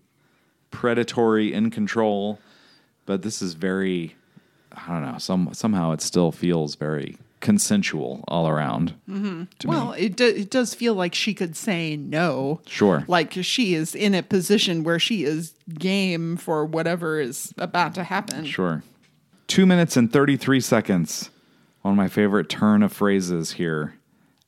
predatory, in control, but this is very, I don't know, some somehow it still feels very consensual all around mm-hmm. to well, me. Well, it, do, it does feel like she could say no. Sure. Like she is in a position where she is game for whatever is about to happen. Sure. Two minutes and thirty-three seconds. One of my favorite turn of phrases here.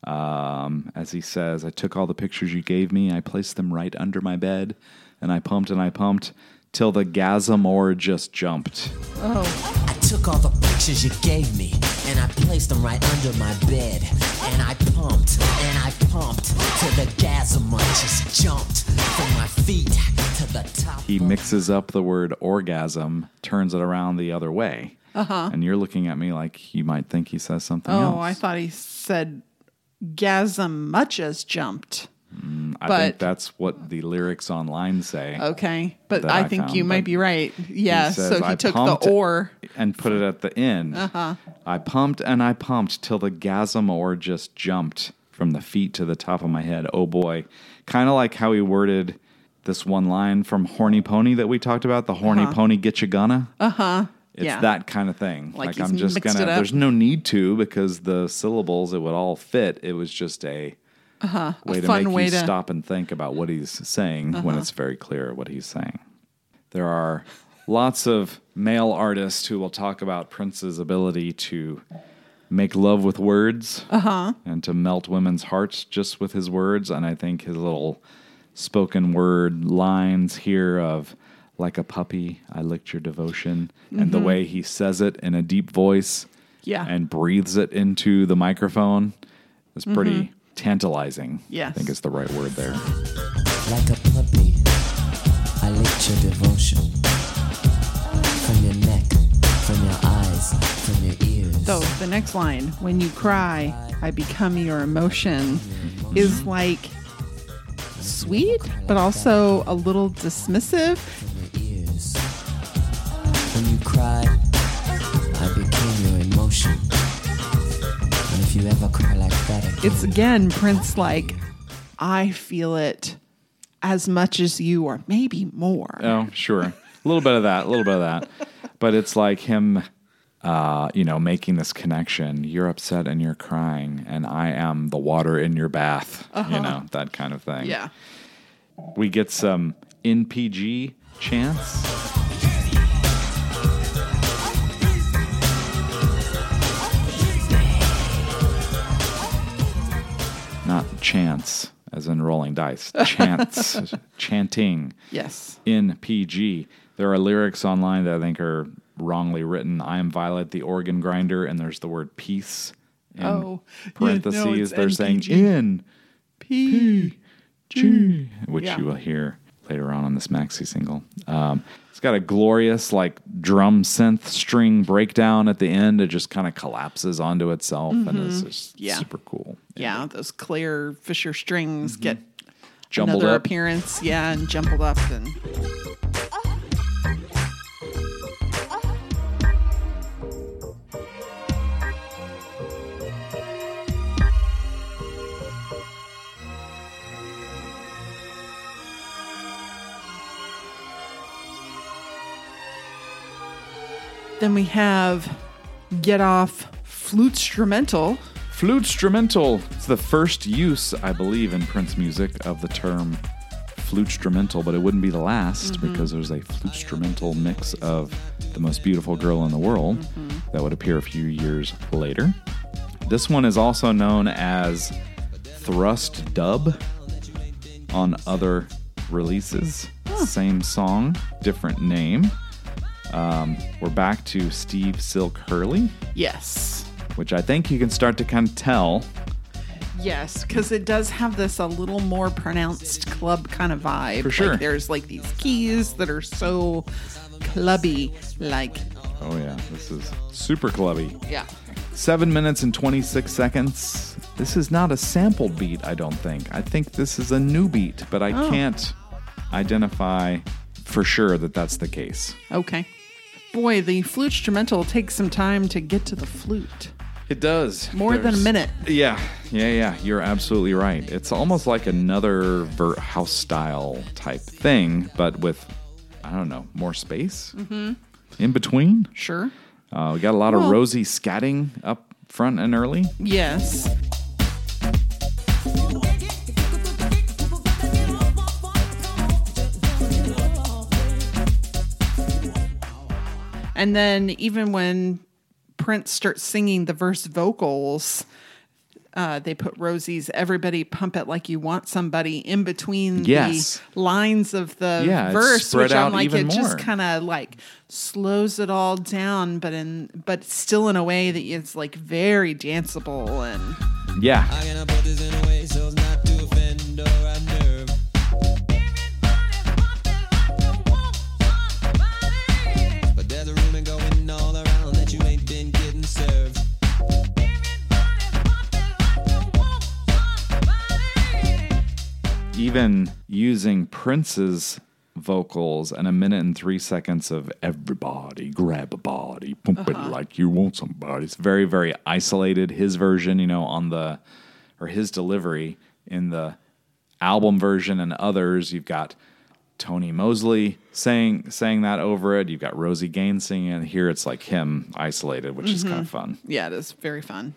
Um, as he says, I took all the pictures you gave me, I placed them right under my bed. And I pumped and I pumped till the Gazamore just jumped. Oh. I took all the pictures you gave me and I placed them right under my bed. And I pumped and I pumped till the Gazamore just jumped from my feet to the top. He mixes up the word orgasm, turns it around the other way. Uh-huh. And you're looking at me like you might think he says something oh, else. Oh, I thought he said gasm much as jumped. Mm, I but, think that's what the lyrics online say. Okay, but I, I think found. you but might be right. Yeah, he says, so he I took the or. And put it at the end. Uh-huh. I pumped and I pumped till the Gazamore just jumped from the feet to the top of my head. Oh, boy. Kind of like how he worded this one line from Horny Pony that we talked about, the horny uh-huh. pony getcha gonna. Uh-huh. It's yeah. that kind of thing. Like, like he's I'm just going to, there's no need to because the syllables, it would all fit. It was just a... Uh-huh. Way a to fun make way you to... stop and think about what he's saying uh-huh. when it's very clear what he's saying. There are lots of male artists who will talk about Prince's ability to make love with words uh-huh. and to melt women's hearts just with his words. And I think his little spoken word lines here of, like a puppy, I licked your devotion. Mm-hmm. And the way he says it in a deep voice yeah. and breathes it into the microphone is pretty mm-hmm. tantalizing. Yes. I think is the right word there. Like a puppy, I licked your devotion. From your neck, from your eyes, from your ears. So the next line, when you cry, I become your emotion, is like... sweet, but also a little dismissive. When you cry, I became your emotion. And if you ever cry like that again, it's again Prince like, I feel it as much as you, or maybe more. Oh, sure. A little bit of that, a little bit of that. But it's like him, uh, you know, making this connection. You're upset and you're crying, and I am the water in your bath, uh-huh. you know, that kind of thing. Yeah. We get some N P G chants. Not chance, as in rolling dice. Chants. Chanting. Yes. N P G. There are lyrics online that I think are... wrongly written. I am Violet the organ grinder, and there's the word peace in oh, parentheses. You know, they're N P G. Saying N P G, which yeah. you will hear later on on this maxi single. Um, it's got a glorious like drum synth string breakdown at the end. It just kind of collapses onto itself, mm-hmm. and it's just yeah. super cool. Yeah, yeah, those Claire Fisher strings mm-hmm. get jumbled another up. Appearance. Yeah, and jumbled up and. Then we have Gett Off Flutestrumental. Flutestrumental. It's the first use, I believe, in Prince music of the term flutestrumental, but it wouldn't be the last mm-hmm. because there's a flutestrumental mix of The Most Beautiful Girl in the World mm-hmm. that would appear a few years later. This one is also known as Thrust Dub on other releases. Huh. Same song, different name. Um, we're back to Steve Silk Hurley. Yes. Which I think you can start to kind of tell. Yes, because it does have this a little more pronounced club kind of vibe. For sure. Like there's like these keys that are so clubby. Like. Oh, yeah. This is super clubby. Yeah. Seven minutes and twenty-six seconds. This is not a sampled beat, I don't think. I think this is a new beat, but I oh. can't identify for sure that that's the case. Okay. Boy, the flute instrumental takes some time to get to the flute. It does. More There's, than a minute. Yeah, yeah, yeah. You're absolutely right. It's almost like another ver- house style type thing, but with, I don't know, more space mm-hmm. in between. Sure. Uh, we got a lot well, of Rosie scatting up front and early. Yes. And then even when Prince starts singing the verse vocals, uh, they put Rosie's Everybody Pump It Like You Want Somebody in between yes. the lines of the yeah, verse, which I'm like, it more. Just kind of like slows it all down, but in but still in a way that is like very danceable. And yeah. I'm going to put this in a way so it's not to offend or unnerve. Even using Prince's vocals and a minute and three seconds of everybody grab a body, pump uh-huh. it like you want somebody. It's very, very isolated. His version, you know, on the, or his delivery in the album version and others, you've got Tony Mosley saying, saying that over it. You've got Rosie Gaines singing it. Here it's like him isolated, which mm-hmm. is kind of fun. Yeah, it is very fun.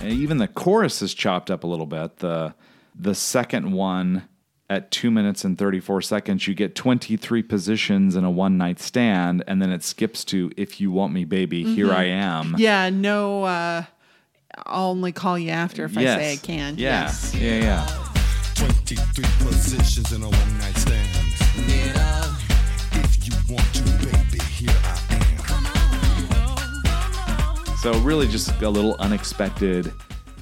And even the chorus is chopped up a little bit. The the second one at two minutes and thirty-four seconds, you get twenty-three positions in a one-night stand, and then it skips to If You Want Me, Baby, mm-hmm. Here I Am. Yeah, no uh, I'll only call you after if yes. I say I can. Yeah. Yes. Yeah, yeah. twenty-three positions in a one night stand. Get up. If you want to, baby, here I am. Come on, come on. So really just a little unexpected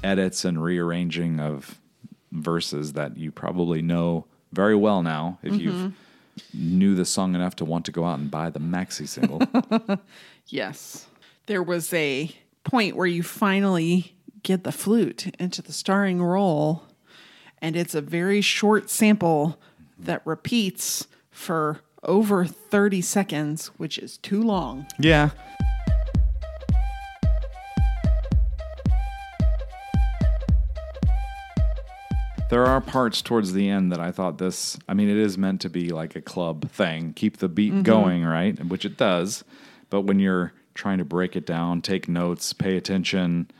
edits and rearranging of verses that you probably know very well now if mm-hmm. you've knew the song enough to want to go out and buy the maxi-single. Yes. There was a point where you finally get the flute into the starring role, and it's a very short sample that repeats for over thirty seconds, which is too long. Yeah. There are parts towards the end that I thought this, I mean, it is meant to be like a club thing. Keep the beat mm-hmm. going, right? Which it does. But when you're trying to break it down, take notes, pay attention,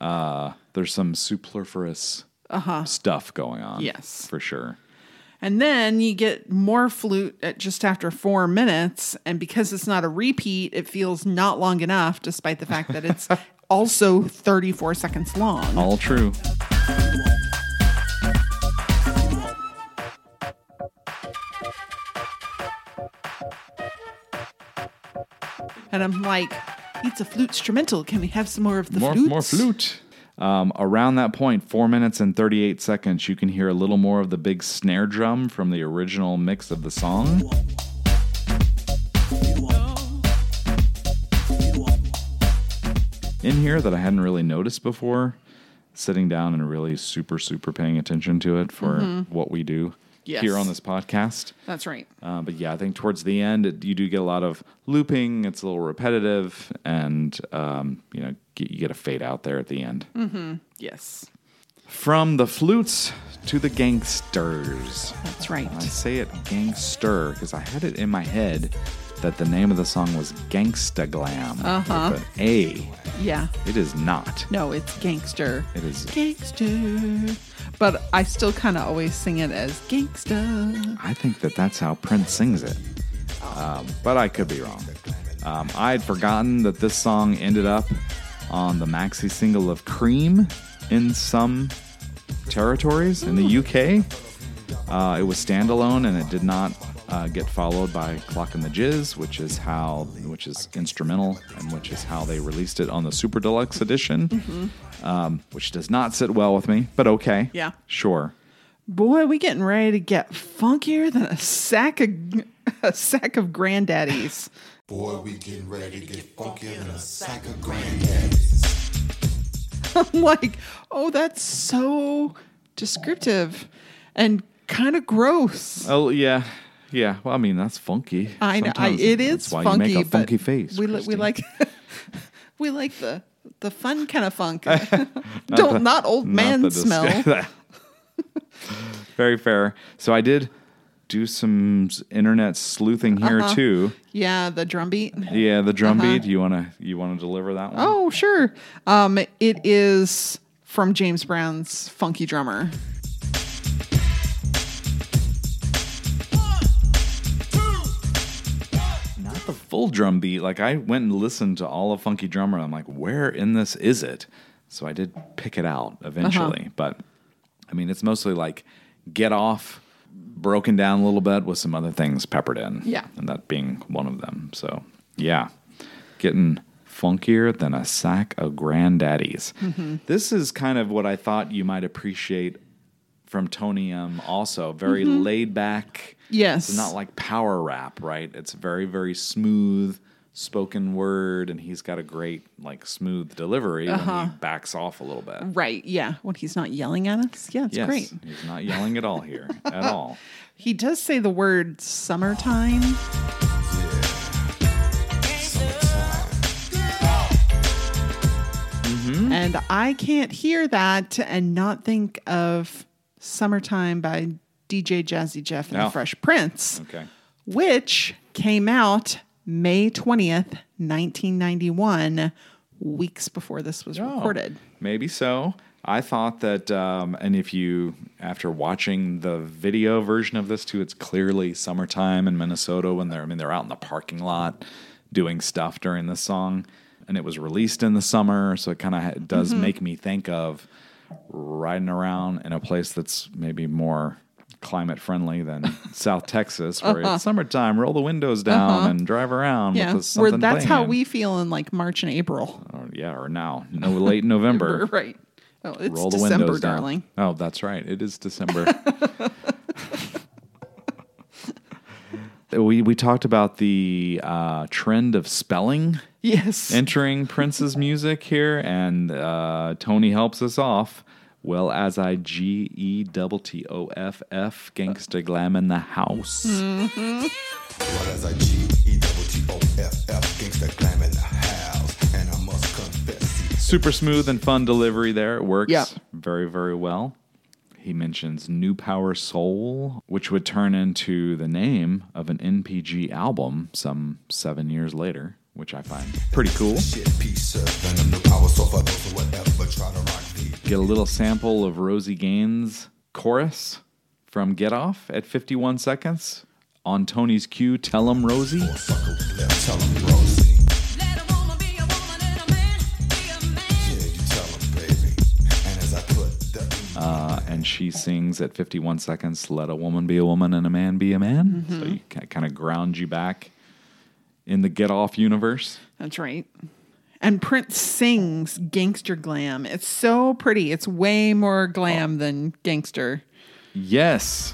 uh, there's some superfluous uh-huh. stuff going on. Yes. For sure. And then you get more flute at just after four minutes. And because it's not a repeat, it feels not long enough, despite the fact that it's also thirty-four seconds long. All true. And I'm like, it's a flute instrumental. Can we have some more of the flute? More flute. Um, around that point, four minutes and thirty-eight seconds, you can hear a little more of the big snare drum from the original mix of the song. In here that I hadn't really noticed before, sitting down and really super, super paying attention to it for mm-hmm. what we do. Yes. Here on this podcast. That's right. Uh, but yeah, I think towards the end, it, you do get a lot of looping. It's a little repetitive, and um, you know, get, you get a fade out there at the end. Mm-hmm. Yes. From the flutes to the gangsters. That's right. I say it gangster because I had it in my head that the name of the song was Gangsta Glam. Uh-huh. But A. Yeah. It is not. No, it's gangster. It is. Gangster. But I still kind of always sing it as gangsta. I think that that's how Prince sings it. Um, but I could be wrong. Um, I had forgotten that this song ended up on the maxi single of Cream in some territories in the U K. Uh, it was standalone and it did not... Uh, get followed by Clock and the Jizz, which is how, which is instrumental, and which is how they released it on the Super Deluxe Edition, mm-hmm. um, which does not sit well with me, but okay. Yeah. Sure. Boy, we getting ready to get funkier than a sack of a sack of granddaddies. Boy, we getting ready to get funkier than a sack of granddaddies. I'm like, oh, that's so descriptive and kind of gross. Oh, yeah. Yeah, well, I mean that's funky. I know I, it is why funky. You make a funky face. We li- we like we like the the fun kind of funk. Don't the, not old not man smell. Very fair. So I did do some internet sleuthing here uh-huh. too. Yeah, the drum beat. Yeah, the drum uh-huh. beat. You wanna you wanna deliver that one? Oh sure. Um, it is from James Brown's Funky Drummer. Full drum beat, like I went and listened to all of Funky Drummer. I'm like, where in this is it? So I did pick it out eventually, uh-huh. but I mean, it's mostly like Gett Off, broken down a little bit with some other things peppered in, yeah, and that being one of them. So yeah, getting funkier than a sack of granddaddies. Mm-hmm. This is kind of what I thought you might appreciate from Tony M. Also, very mm-hmm. laid back. Yes. It's not like power rap, right? It's very, very smooth spoken word, and he's got a great, like, smooth delivery uh-huh. when he backs off a little bit. Right, yeah. When he's not yelling at us. Yeah, it's yes, great. He's not yelling at all here, at all. He does say the word summertime. Mm-hmm. And I can't hear that and not think of Summertime by D J Jazzy Jeff and oh. the Fresh Prince, okay. which came out May twentieth, nineteen ninety-one, weeks before this was oh, recorded. Maybe so. I thought that, um, and if you, after watching the video version of this too, it's clearly summertime in Minnesota when they're, I mean, they're out in the parking lot doing stuff during this song. and it was released in the summer, so it kind of does mm-hmm. make me think of riding around in a place that's maybe more climate friendly than South Texas, where uh-huh. it's summertime, roll the windows down uh-huh. and drive around. Yeah, with where that's playing. How we feel in like March and April. Uh, yeah, or now, no late November. Right. Oh, it's roll December, the windows down. Darling. Oh, that's right. It is December. We we talked about the uh, trend of spelling. Yes. Entering Prince's music here, and uh, Tony helps us off. Well, as I G E double T O F F, Gangsta Glam in the house. Mm-hmm. Well, as I G E double T O F F, Gangsta Glam in the house. And I must confess. Super smooth and fun delivery there. It works yeah. very, very well. He mentions New Power Soul, which would turn into the name of an N P G album some seven years later, which I find pretty cool. Get a little sample of Rosie Gaines' chorus from Gett Off at fifty-one seconds on Tony's cue, Tell 'em Rosie. Tell 'em Rosie. Uh, and she sings at fifty-one seconds, let a woman be a woman and a man be a man. Mm-hmm. So you kind of ground you back in the Gett Off universe. That's right. And Prince sings gangster glam. It's so pretty. It's way more glam oh. than gangster. Yes.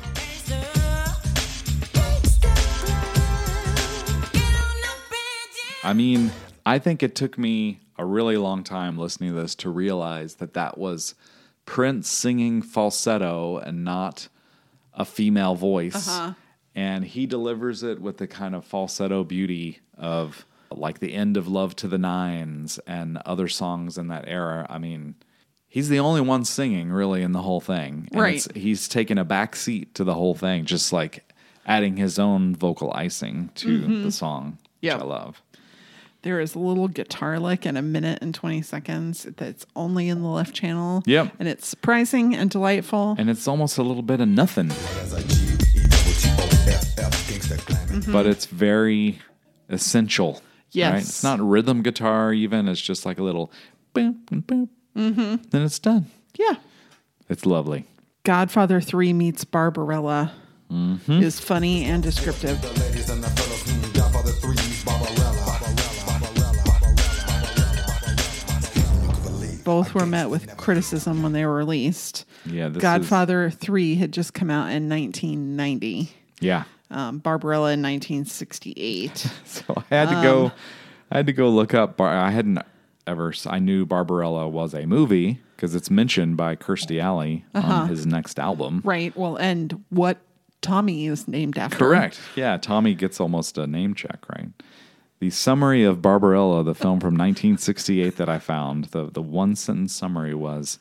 I mean, I think it took me a really long time listening to this to realize that that was Prince singing falsetto and not a female voice. Uh-huh. And he delivers it with the kind of falsetto beauty of like the end of Love to the Nines and other songs in that era. I mean, he's the only one singing really in the whole thing. And right. It's, he's taken a back seat to the whole thing, just like adding his own vocal icing to mm-hmm. the song, yep. which I love. There is a little guitar lick in a minute and twenty seconds that's only in the left channel. Yep. And it's surprising and delightful. And it's almost a little bit of nothing. Mm-hmm. But it's very essential. Yes. Right? It's not rhythm guitar even. It's just like a little boom, boom, boom. Mm-hmm. Then it's done. Yeah. It's lovely. Godfather three meets Barbarella mm-hmm. is funny and descriptive. Both were met with criticism when they were released. Yeah, this Godfather is... three had just come out in nineteen ninety. Yeah. Um, Barbarella in nineteen sixty-eight. So I had to um, go I had to go look up Bar- I hadn't ever I knew Barbarella was a movie because it's mentioned by Kirstie Alley uh-huh. on his next album. Right. Well, and what Tommy is named after. Correct. Yeah, Tommy gets almost a name check, right? The summary of Barbarella, the film from nineteen sixty-eight that I found, the, the one-sentence summary was,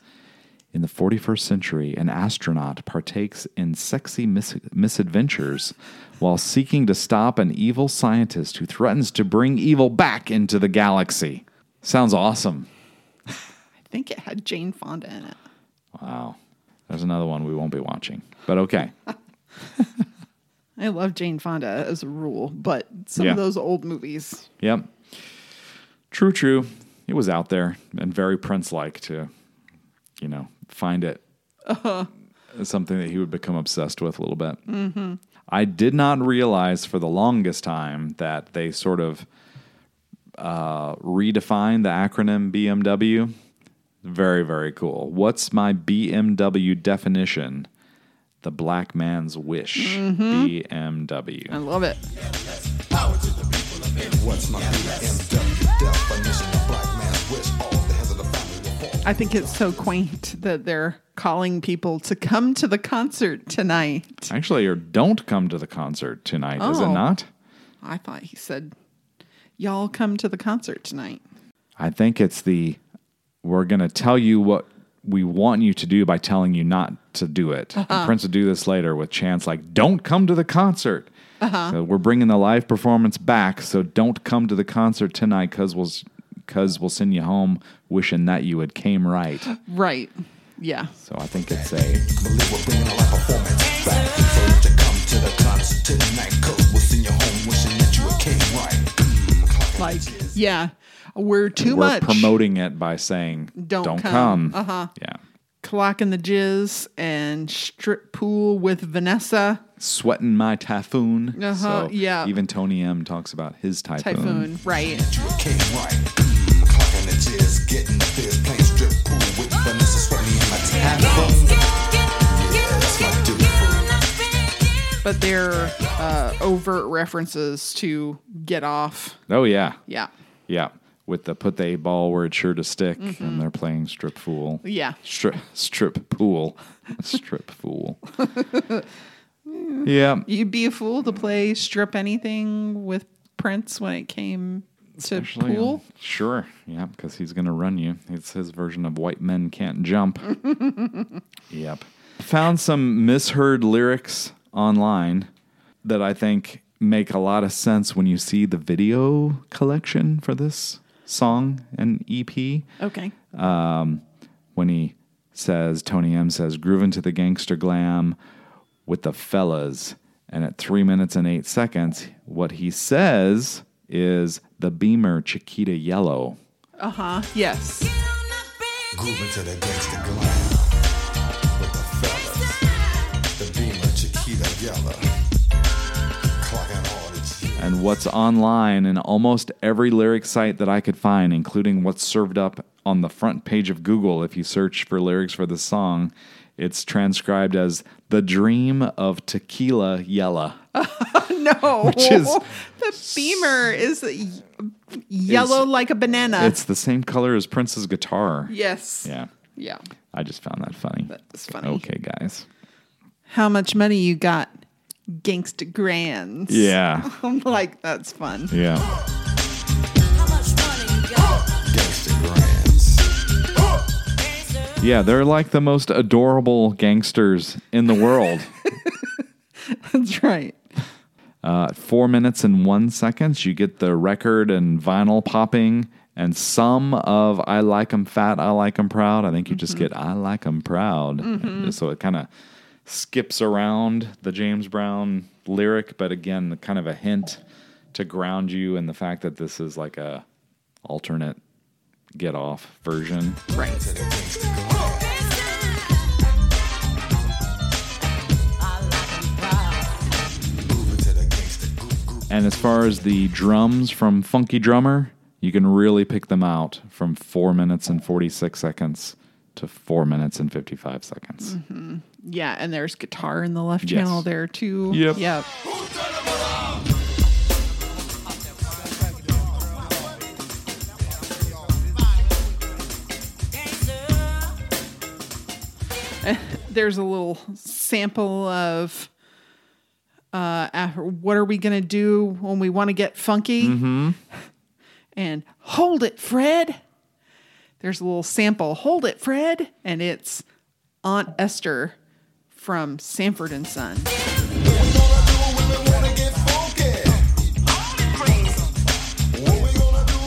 in the forty-first century, an astronaut partakes in sexy mis- misadventures while seeking to stop an evil scientist who threatens to bring evil back into the galaxy. Sounds awesome. I think it had Jane Fonda in it. Wow. There's another one we won't be watching, but okay. I love Jane Fonda as a rule, but some yeah. of those old movies. Yep. True, true. It was out there and very Prince-like to, you know, find it uh-huh. something that he would become obsessed with a little bit. Mm-hmm. I did not realize for the longest time that they sort of uh, redefined the acronym B M W. Very, very cool. What's my B M W definition? The Black Man's Wish, mm-hmm. B M W. I love it. I think it's so quaint that they're calling people to come to the concert tonight. Actually, or don't come to the concert tonight, oh. is it not? I thought he said, y'all come to the concert tonight. I think it's the, we're going to tell you what we want you to do by telling you not to do it. Uh-huh. And Prince would do this later with chants like, don't come to the concert. Uh-huh. So we're bringing the live performance back, so don't come to the concert tonight because we'll, cause we'll send you home wishing that you had came right. Right, yeah. So I think it's a... We're bringing the live performance back, so to come to the concert tonight because we'll send you home wishing that you had came right. Like, yeah. we're too we're much. We're promoting it by saying, don't, don't come. come. Uh-huh. Yeah. Clock in the Jizz and Strip Pool with Vanessa. Sweating My Typhoon. Uh-huh, so yeah. Even Tony M talks about his typhoon. Typhoon, right. Clock in the Jizz, getting fizz, playing Strip Pool with Vanessa, sweating my typhoon. But they're uh, overt references to Gett Off. Oh, yeah. Yeah. Yeah. With the put the ball where it's sure to stick, mm-hmm. and they're playing Strip Fool. Yeah. Strip, strip pool. Strip Fool. Yeah. You'd be a fool to play strip anything with Prince when it came to Especially pool? On, sure. Yeah, because he's going to run you. It's his version of White Men Can't Jump. Yep. Found some misheard lyrics online that I think make a lot of sense when you see the video collection for this song and E P. Okay. Um, when he says, Tony M says, grooving to the gangster glam with the fellas. And at three minutes and eight seconds, what he says is the Beamer Chiquita Yellow. Uh-huh. Yes. Grooving to the gangster glam with the fellas. The Beamer Chiquita Yellow. And what's online in almost every lyric site that I could find, including what's served up on the front page of Google, if you search for lyrics for the song, it's transcribed as The Dream of Tequila Yella. Uh, no. Which is, the Beamer is yellow is, like a banana. It's the same color as Prince's guitar. Yes. Yeah. Yeah. I just found that funny. That's funny. Okay, guys. How much money you got? Gangsta Grands. Yeah. I'm like, that's fun. Yeah. How much money you got? Gangsta Grands. Yeah, they're like the most adorable gangsters in the world. That's right. Uh, four minutes and one seconds, you get the record and vinyl popping and some of I Like 'Em Fat, I Like 'Em Proud. I think you mm-hmm. just get I Like 'Em Proud. Mm-hmm. So it kind of skips around the James Brown lyric, but again, kind of a hint to ground you in the fact that this is like a alternate Gett Off version. Right. And as far as the drums from Funky Drummer, you can really pick them out from four minutes and forty-six seconds to four minutes and fifty-five seconds. Mm-hmm. Yeah, and there's guitar in the left yes. channel there, too. Yep. Yep. There's a little sample of uh, what are we going to do when we want to get funky? Mm-hmm. And hold it, Fred. There's a little sample, hold it, Fred. And it's Aunt Esther from Sanford and Son.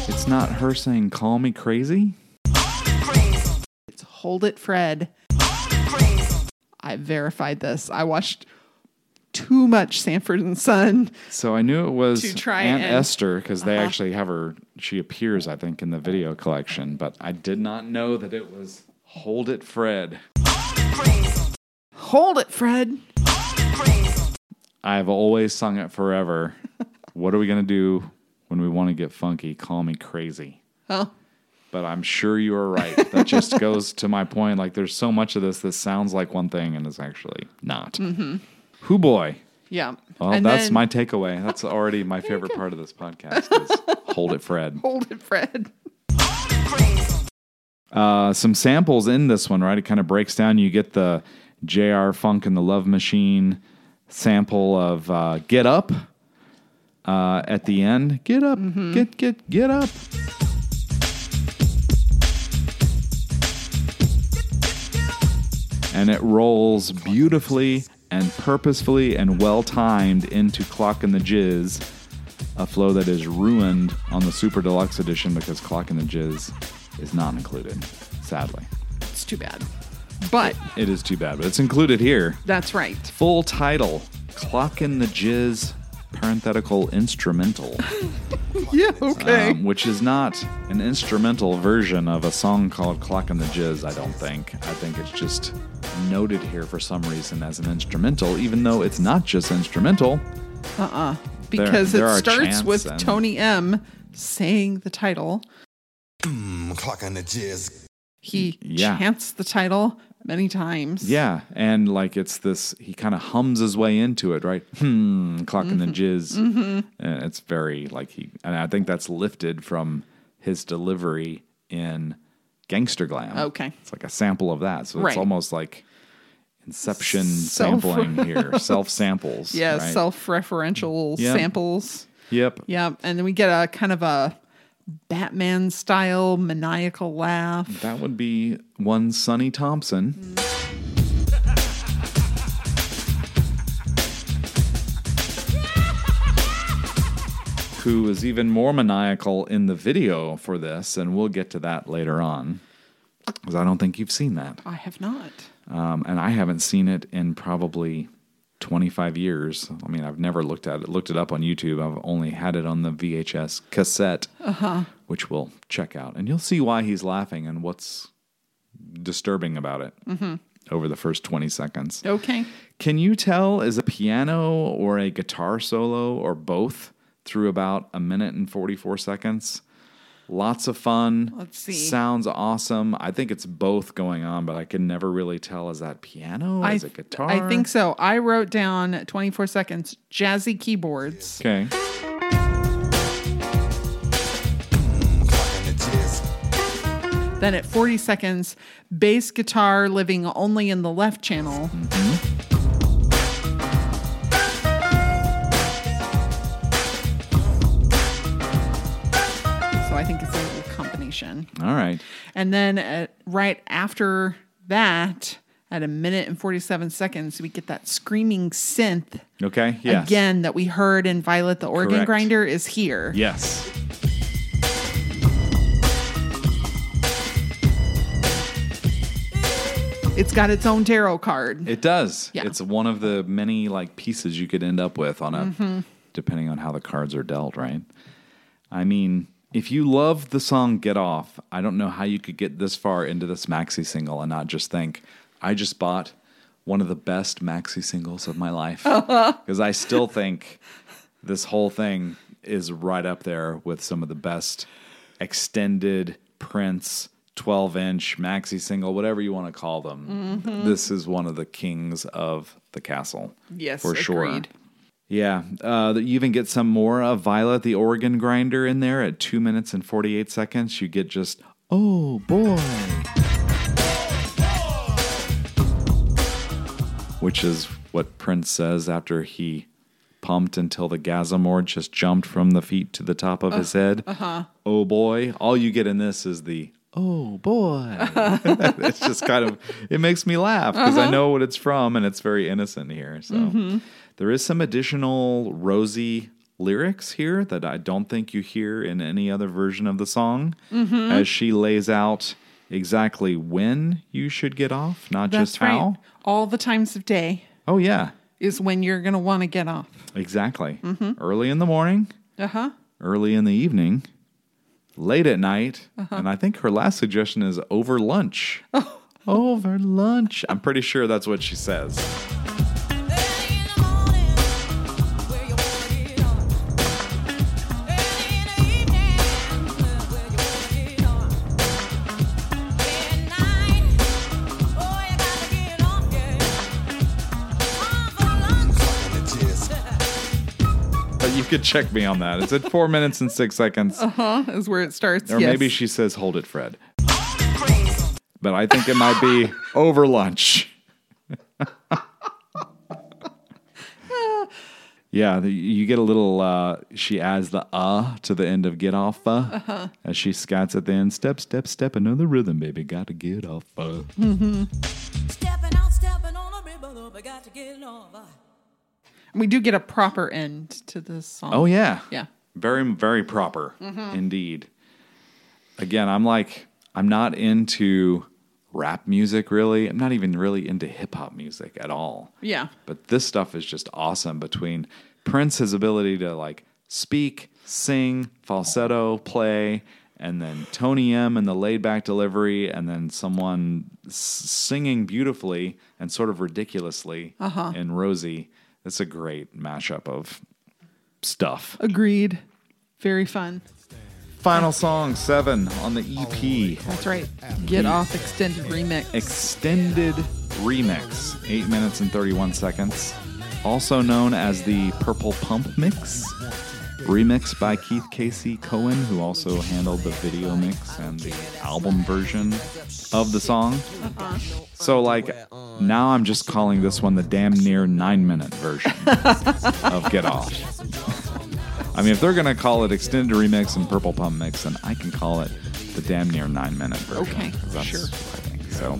It's not her saying, call me crazy. It's hold it, Fred. I verified this. I watched too much Sanford and Son. So I knew it was Aunt Esther because they uh-huh. actually have her, she appears, I think, in the video collection, but I did not know that it was Hold It, Fred. Hold it, Fred. I've always sung it forever. What are we going to do when we want to get funky? Call me crazy. Oh. But I'm sure you are right. That just goes to my point. Like, there's so much of this that sounds like one thing and is actually not. Mm-hmm. Hoo boy. Yeah. Well, and that's then, my takeaway. That's already my favorite part of this podcast is hold it, Fred. Hold it, Fred. Uh, some samples in this one, right? It kind of breaks down. You get the J R. Funk and the Love Machine sample of uh, Get Up uh, at the end. Get up. Mm-hmm. Get, get, get up. And it rolls beautifully and purposefully and well-timed into Clock in the Jizz, a flow that is ruined on the Super Deluxe Edition because Clock in the Jizz is not included, sadly. It's too bad. But... It, it is too bad, but it's included here. That's right. Full title, Clock in the Jizz, parenthetical, instrumental. Yeah, okay. Um, which is not an instrumental version of a song called Clock in the Jizz, I don't think. I think it's just noted here for some reason as an instrumental, even though it's not just instrumental. Uh-uh. Because there, there it starts with and... Tony M saying the title. Mm, clock in the Jizz. He yeah. chants the title many times. Yeah, and like it's this, he kind of hums his way into it, right? Hmm, clock mm-hmm. in the Jizz. Mm-hmm. And it's very like he, and I think that's lifted from his delivery in Gangster Glam. Okay. It's like a sample of that. So right. it's almost like Inception self- sampling here. Self-samples. Yeah, right? Self-referential yep. samples. Yep. Yep, and then we get a kind of a Batman style maniacal laugh. That would be one Sonny Thompson. Who is even more maniacal in the video for this, and we'll get to that later on. Because I don't think you've seen that. I have not. Um, and I haven't seen it in probably twenty-five years. I mean, I've never looked at it, looked it up on YouTube. I've only had it on the V H S cassette, uh-huh. which we'll check out. And you'll see why he's laughing and what's disturbing about it mm-hmm. over the first twenty seconds. Okay. Can you tell is a piano or a guitar solo or both through about a minute and forty-four seconds? Lots of fun. Let's see. Sounds awesome. I think it's both going on, but I can never really tell. Is that piano? Is I, it guitar? I think so. I wrote down twenty-four seconds, jazzy keyboards. Okay. Then at forty seconds, bass guitar living only in the left channel. Mm-hmm. All right. And then at, right after that, at a minute and forty-seven seconds, we get that screaming synth. Okay, yes. Again, that we heard in Violet the Organ Correct. Grinder is here. Yes. It's got its own tarot card. It does. Yeah. It's one of the many like pieces you could end up with on a, mm-hmm. depending on how the cards are dealt, right? I mean... If you love the song Gett Off, I don't know how you could get this far into this maxi single and not just think, I just bought one of the best maxi singles of my life. Because I still think this whole thing is right up there with some of the best extended Prince, twelve inch maxi single, whatever you want to call them. Mm-hmm. This is one of the kings of the castle. Yes, for sure. Agreed. Yeah, uh, you even get some more of Violet the Organ Grinder in there at two minutes and forty-eight seconds. You get just, oh boy. Which is what Prince says after he pumped until the gazamore just jumped from the feet to the top of uh, his head. Uh-huh. Oh boy. All you get in this is the, oh boy. It's just kind of, it makes me laugh because uh-huh. I know what it's from and it's very innocent here. So. Mm-hmm. There is some additional Rosie lyrics here that I don't think you hear in any other version of the song, mm-hmm. as she lays out exactly when you should get off, not That's just how. Right. All the times of day. Oh, yeah. Is when you're going to want to get off. Exactly. Mm-hmm. Early in the morning. Uh-huh. Early in the evening. Late at night. Uh-huh. And I think her last suggestion is over lunch. Oh. Over lunch. I'm pretty sure that's what she says. Could check me on that. It's at four minutes and six seconds. Uh-huh, is where it starts. Or yes. Maybe she says, hold it, Fred. But I think it might be over lunch. Yeah, the, you get a little, uh, she adds the uh to the end of Gett Off. Uh, uh-huh. As she scats at the end, step, step, step, another rhythm, baby, gotta get off. Uh. Mm-hmm. Stepping out, stepping on a river, but gotta get off. Uh. We do get a proper end to this song. Oh, yeah. Yeah. Very, very proper, mm-hmm. indeed. Again, I'm like, I'm not into rap music, really. I'm not even really into hip-hop music at all. Yeah. But this stuff is just awesome between Prince's ability to, like, speak, sing, falsetto, play, and then Tony M and the laid-back delivery, and then someone s- singing beautifully and sort of ridiculously uh-huh. in Rosie. It's a great mashup of stuff. Agreed. Very fun. Final song, seven, on the E P. That's right. Gett Off Extended Remix. Extended Remix. Eight minutes and thirty-one seconds. Also known as the Purple Pump Mix. Remixed by Keith Casey Cohen, who also handled the video mix and the album version of the song. Uh-huh. So, like, now I'm just calling this one the damn near nine-minute version of Gett Off. I mean, if they're going to call it Extended Remix and Purple Pump Mix, then I can call it the damn near nine-minute version. Okay, that's sure. So,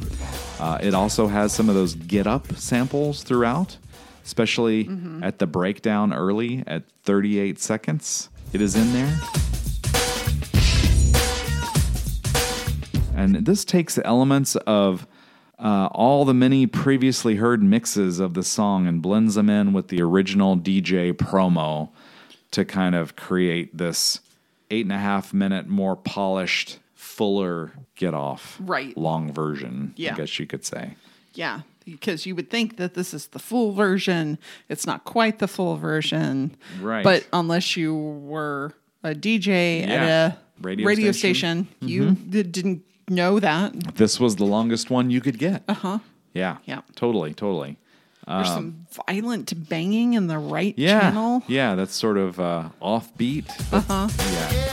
uh, it also has some of those Gett Up samples throughout, especially mm-hmm. at the breakdown early at thirty-eight seconds. It is in there. And this takes elements of uh, all the many previously heard mixes of the song and blends them in with the original D J promo to kind of create this eight and a half minute, more polished, fuller Gett Off. Right. Long version, yeah. I guess you could say. Yeah, because you would think that this is the full version. It's not quite the full version. Right. But unless you were a D J yeah. at a radio, radio station, station mm-hmm. you d- didn't know that. This was the longest one you could get. Uh-huh. Yeah. Yeah. Totally, totally. There's um, some violent banging in the right yeah, channel. Yeah, that's sort of uh, offbeat. Uh-huh. Yeah.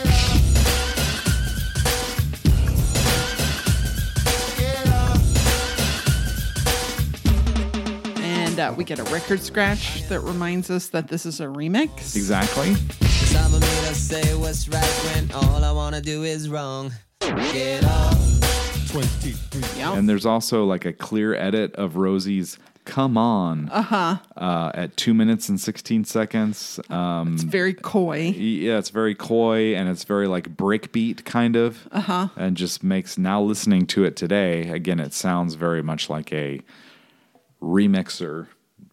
And uh, we get a record scratch that reminds us that this is a remix. Exactly. It's time for me to say what's right when all I want to do is wrong. Gett Off. twenty-three. Yep. And there's also like a clear edit of Rosie's Come On uh-huh. uh, at two minutes and sixteen seconds. Um, it's very coy. Yeah, it's very coy, and it's very like breakbeat kind of, uh-huh. and just makes, now listening to it today, again, it sounds very much like a remixer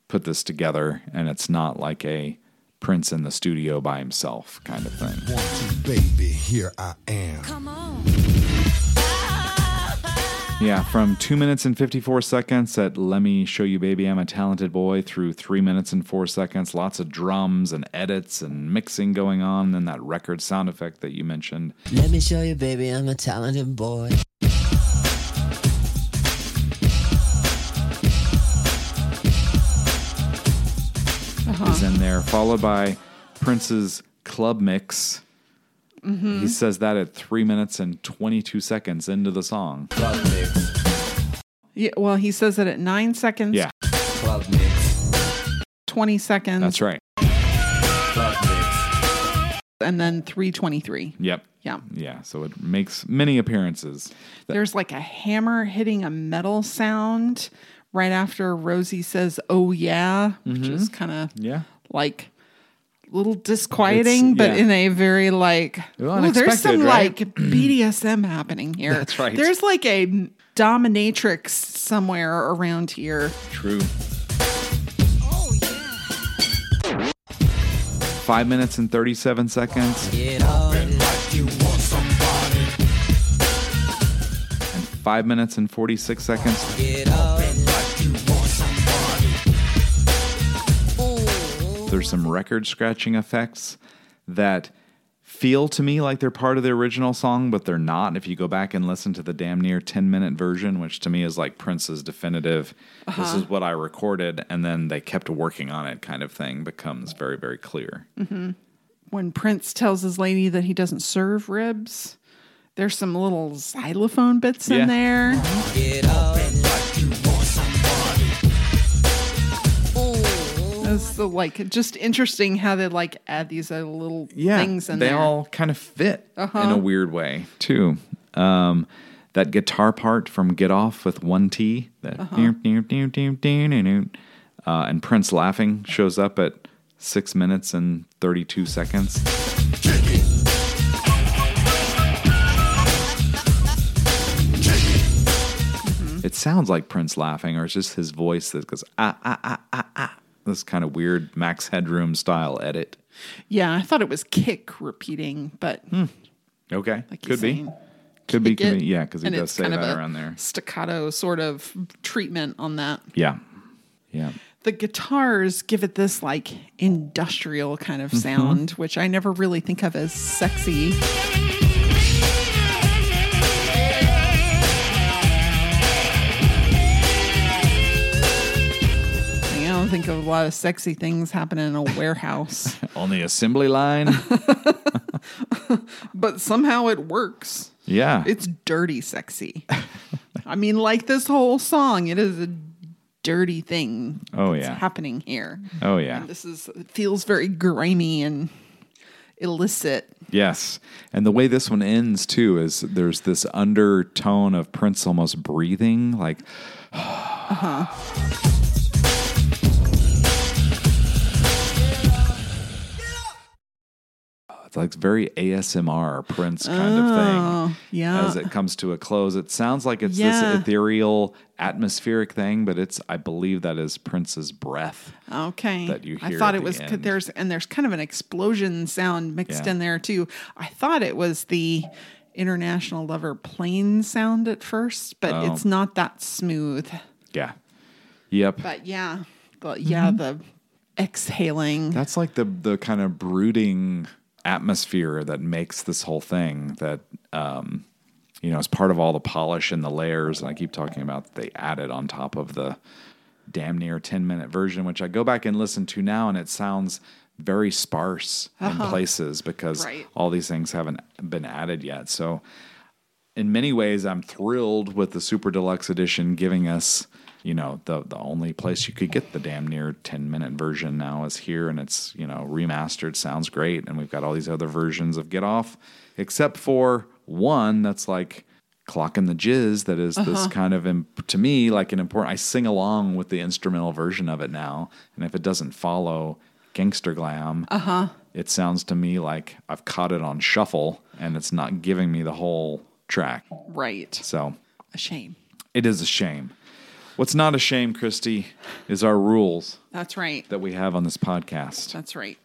put this together, and it's not like a Prince in the studio by himself kind of thing. Want you, baby, here I am. Come on. Yeah, from two minutes and fifty-four seconds at Let Me Show You Baby I'm a Talented Boy through three minutes and four seconds. Lots of drums and edits and mixing going on. And then that record sound effect that you mentioned. Let me show you, baby, I'm a talented boy. Uh-huh. Is in there, followed by Prince's Club Mix. Mm-hmm. He says that at three minutes and twenty-two seconds into the song. Club mix. Yeah, well, he says it at nine seconds. Yeah. Club mix. twenty seconds. That's right. Club mix. And then three twenty-three. Yep. Yeah. Yeah. So it makes many appearances. There's like a hammer hitting a metal sound right after Rosie says, "Oh yeah," which mm-hmm. is kind of yeah. like little disquieting, yeah. but in a very like, well, there's some right? like B D S M happening here. That's right. There's like a dominatrix somewhere around here. True. Oh, yeah. Five minutes and thirty-seven seconds. Get on. And five minutes and forty-six seconds. Get on. There's some record scratching effects that feel to me like they're part of the original song, but they're not. If you go back and listen to the damn near ten-minute version, which to me is like Prince's definitive, uh-huh. this is what I recorded, and then they kept working on it kind of thing, becomes very, very clear. Mm-hmm. When Prince tells his lady that he doesn't serve ribs, there's some little xylophone bits yeah. in there. Get up and like you want somebody. So like just interesting how they like add these uh, little yeah, things in they there. They all kind of fit uh-huh. in a weird way too. Um, that guitar part from Gett Off with one T, that uh-huh. uh, and Prince laughing shows up at six minutes and thirty-two seconds. Mm-hmm. It sounds like Prince laughing, or it's just his voice that goes ah ah ah ah ah. This kind of weird Max Headroom style edit. Yeah, I thought it was kick repeating, but hmm. okay, like could be, could be, could be, yeah, because he does say that around there. Staccato sort of treatment on that. Yeah, yeah. The guitars give it this like industrial kind of sound, mm-hmm. which I never really think of as sexy. I don't think of a lot of sexy things happening in a warehouse. On the assembly line. But somehow it works. Yeah. It's dirty sexy. I mean, like this whole song, it is a dirty thing oh, that's yeah. happening here. Oh, yeah. And this is it feels very grimy and illicit. Yes. And the way this one ends, too, is there's this undertone of Prince almost breathing, like... uh-huh. Like very A S M R Prince kind oh, of thing. Yeah. As it comes to a close, it sounds like it's yeah. this ethereal, atmospheric thing, but it's I believe that is Prince's breath. Okay. That you hear. I thought it was end. there's and there's kind of an explosion sound mixed yeah. in there too. I thought it was the International Lover plane sound at first, but oh. it's not that smooth. Yeah. Yep. But yeah, well, yeah, mm-hmm. the exhaling. That's like the the kind of brooding atmosphere that makes this whole thing that, um, you know, as part of all the polish and the layers, and I keep talking about they added on top of the damn near ten minute version, which I go back and listen to now, and it sounds very sparse uh-huh. in places because right. all these things haven't been added yet. So, in many ways, I'm thrilled with the Super Deluxe Edition giving us, you know, the, the only place you could get the damn near ten minute version now is here, and it's, you know, remastered, sounds great, and we've got all these other versions of Gett Off, except for one that's like Clockin' the Jizz that is uh-huh. this kind of, imp- to me, like an important, I sing along with the instrumental version of it now, and if it doesn't follow Gangster Glam, uh-huh. it sounds to me like I've caught it on shuffle, and it's not giving me the whole track. Right. So. A shame. It is a shame. What's not a shame, Christy, is our rules. That's right. That we have on this podcast. That's right.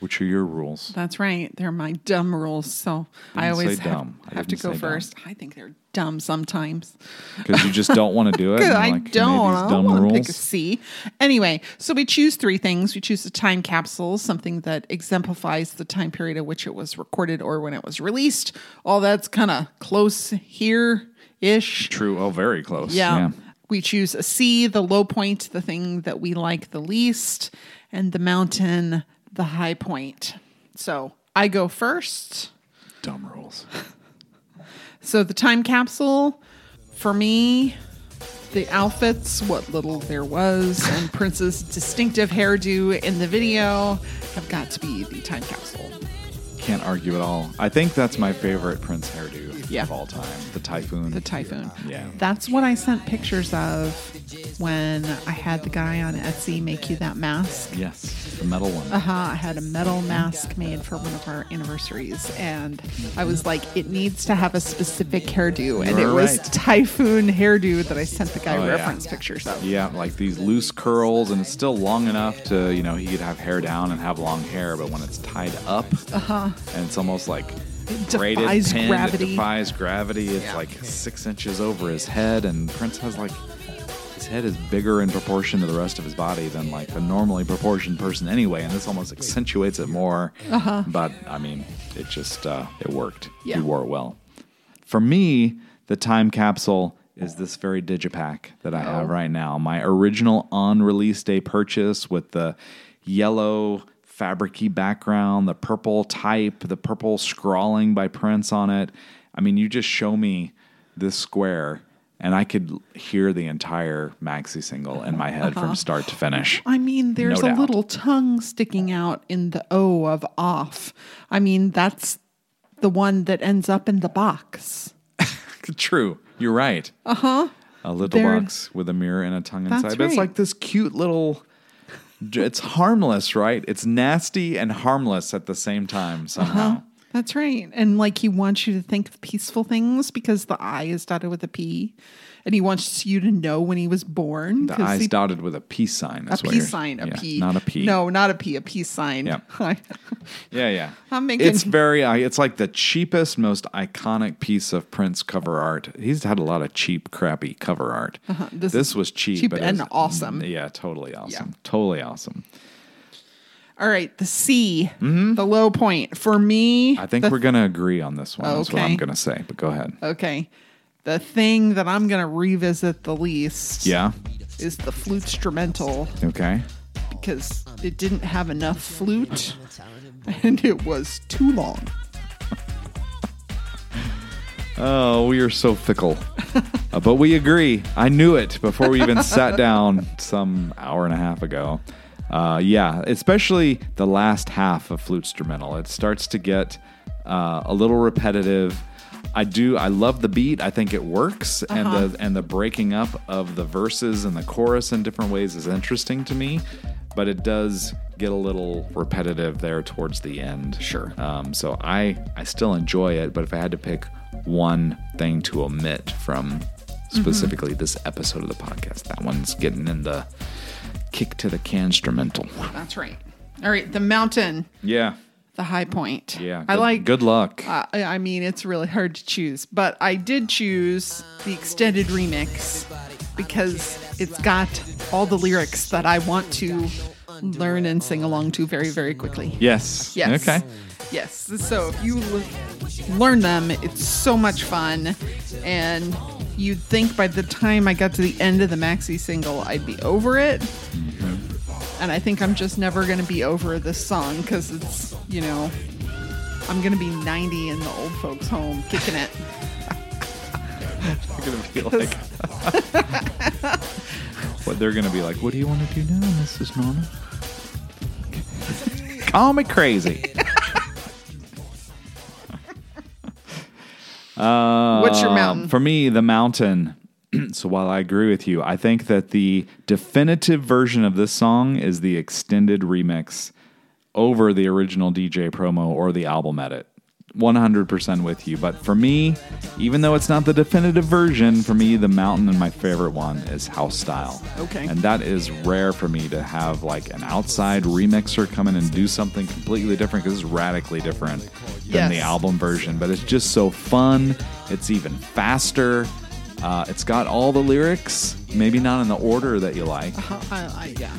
Which are your rules? That's right. They're my dumb rules. So I always have, I have to go first. Dumb. I think they're dumb sometimes. Because you just don't want to do it? Because I like, don't. I don't want to pick a C. Anyway, so we choose three things. We choose a time capsule, something that exemplifies the time period at which it was recorded or when it was released. All that's kind of close here-ish. True. Oh, very close. Yeah. yeah. We choose a C, the low point, the thing that we like the least, and the mountain, the high point. So I go first. Dumb rules. So the time capsule, for me, the outfits, what little there was, and Prince's distinctive hairdo in the video have got to be the time capsule. Can't argue at all. I think that's my favorite Prince hairdo yeah. of all time. The Typhoon. The Typhoon. Yeah. That's what I sent pictures of when I had the guy on Etsy make you that mask. Yes, the metal one. Uh-huh. I had a metal mask made for one of our anniversaries, and I was like, it needs to have a specific hairdo, you and it right. was Typhoon hairdo that I sent the guy oh, reference yeah. pictures of. Yeah, like these loose curls, and it's still long enough to, you know, he could have hair down and have long hair, but when it's tied up, uh-huh. and it's almost like it braided, defies pinned, gravity. It defies gravity. It's yeah. like six inches over his head, and Prince has like his head is bigger in proportion to the rest of his body than like a normally proportioned person anyway, and this almost accentuates it more. Uh-huh. But I mean, it just uh, it worked. Yeah. He wore it well. For me, the time capsule is this very digipack that I oh. have right now. My original on release day purchase with the yellow fabricy background, the purple type, the purple scrawling by Prince on it. I mean, you just show me this square and I could hear the entire maxi-single in my head uh-huh. from start to finish. I mean, there's no a doubt. Little tongue sticking out in the O of off. I mean, that's the one that ends up in the box. True. You're right. Uh-huh. A little there, box with a mirror and a tongue inside. Right. But it's like this cute little... It's harmless, right? It's nasty and harmless at the same time somehow. Uh-huh. That's right. And like he wants you to think of peaceful things because the I is dotted with a P. And he wants you to know when he was born. The I is dotted with a peace sign. That's a peace sign. A yeah, P. Not a P. No, not a P. A peace sign. Yeah, yeah, yeah. I'm making... It's very, it's like the cheapest, most iconic piece of Prince cover art. He's had a lot of cheap, crappy cover art. Uh-huh. This, this was cheap. Cheap but and was, awesome. Yeah, totally awesome. Yeah. Totally awesome. All right, the C, mm-hmm. the low point. For me... I think th- we're going to agree on this one. Okay. That's what I'm going to say, but go ahead. Okay. The thing that I'm going to revisit the least yeah. is the flute instrumental. Okay. Because it didn't have enough flute, and it was too long. Oh, we are so fickle. uh, but we agree. I knew it before we even sat down some hour and a half ago. Uh, yeah, especially the last half of flute instrumental. It starts to get uh, a little repetitive. I do. I love the beat. I think it works, uh-huh. and the and the breaking up of the verses and the chorus in different ways is interesting to me. But it does get a little repetitive there towards the end. Sure. Um, so I I still enjoy it, but if I had to pick one thing to omit from specifically mm-hmm. this episode of the podcast, that one's getting in the. Kick to the can instrumental. That's right. All right, the mountain. Yeah. The high point. Yeah. Good, I like. Good luck. Uh, I mean, it's really hard to choose, but I did choose the extended remix because it's got all the lyrics that I want to learn and sing along to very, very quickly. Yes. Yes. Okay. Yes. So if you l- learn them, it's so much fun, and you'd think by the time I got to the end of the maxi single, I'd be over it. And I think I'm just never going to be over this song because it's, you know, I'm going to be ninety in the old folks' home kicking it. You're going to be like, what they're going to be like, what do you want to do now, Missus Norman? Call me crazy. Uh, What's your mountain? For me, the mountain. So while I agree with you, I think that the definitive version of this song is the extended remix over the original D J promo or the album edit. one hundred percent with you. But for me, even though it's not the definitive version, for me, the mountain and my favorite one is House Style. Okay. And that is rare for me to have like an outside remixer come in and do something completely different because it's radically different than yes. the album version. But it's just so fun. It's even faster. Uh, it's got all the lyrics, maybe not in the order that you like. Uh, I, I, yeah.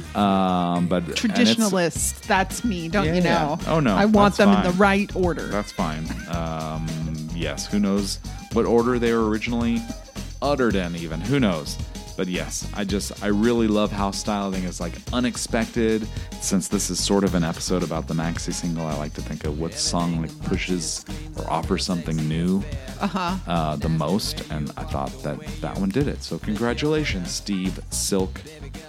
Um, but traditionalist, that's me, don't yeah, you know? Yeah. Oh no, I want them fine. in the right order. That's fine. Um, yes, who knows what order they were originally uttered in? Even who knows? But yes, I just I really love House Style. I think it's like unexpected. Since this is sort of an episode about the maxi single, I like to think of what song like pushes or offers something new uh-huh. uh, the most. And I thought that that one did it. So congratulations, Steve Silk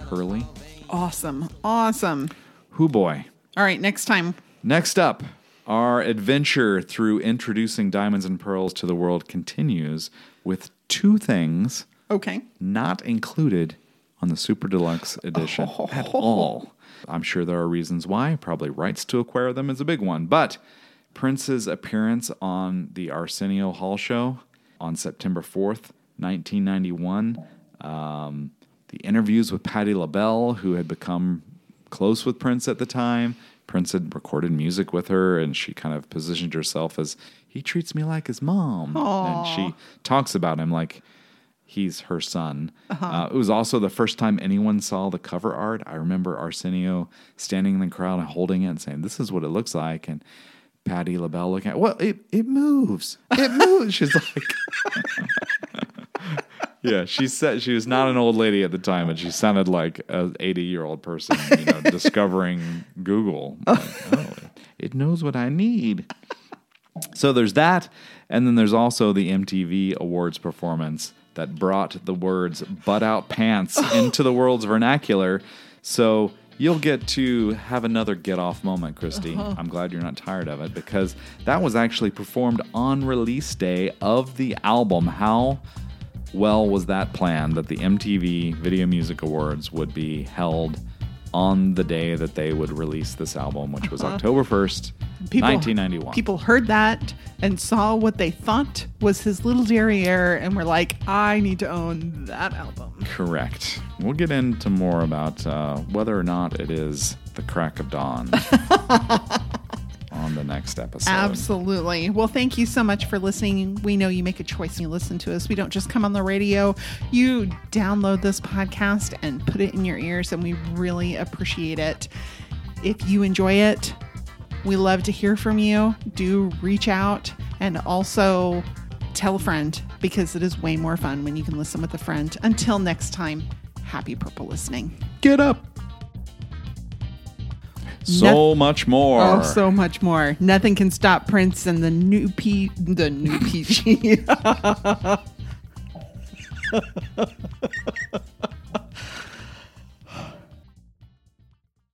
Hurley. Awesome, awesome. Hoo boy. All right, next time. Next up, our adventure through introducing Diamonds and Pearls to the world continues with two things. Okay. Not included on the Super Deluxe Edition oh. at all. I'm sure there are reasons why. Probably rights to acquire them is a big one. But Prince's appearance on the Arsenio Hall show on September fourth, nineteen ninety-one. Um, the interviews with Patti LaBelle, who had become close with Prince at the time. Prince had recorded music with her, and she kind of positioned herself as, he treats me like his mom. Aww. And she talks about him like... he's her son. Uh-huh. Uh, it was also the first time anyone saw the cover art. I remember Arsenio standing in the crowd and holding it and saying, this is what it looks like. And Patti LaBelle looking at it. Well, it, it moves. It moves. She's like... yeah, she said she was not an old lady at the time, and she sounded like an eighty-year-old person you know, discovering Google. Like, oh, it knows what I need. So there's that. And then there's also the M T V Awards performance that brought the words butt out pants into the world's vernacular. So you'll get to have another Gett Off moment, Christy. Uh-huh. I'm glad you're not tired of it because that was actually performed on release day of the album. How well was that planned that the M T V Video Music Awards would be held on the day that they would release this album, which was uh-huh. October first, people, nineteen ninety-one. People heard that and saw what they thought was his little derriere and were like, I need to own that album. Correct. We'll get into more about uh, whether or not it is the crack of dawn on the next episode. Absolutely. Well, thank you so much for listening. We know you make a choice when you listen to us. We don't just come on the radio. You download this podcast and put it in your ears, and we really appreciate it. If you enjoy it, we love to hear from you. Do reach out, and also tell a friend, because it is way more fun when you can listen with a friend. Until next time, happy purple listening. Get up. So no- much more. Oh, so much more. Nothing can stop Prince and the new P. The new P G.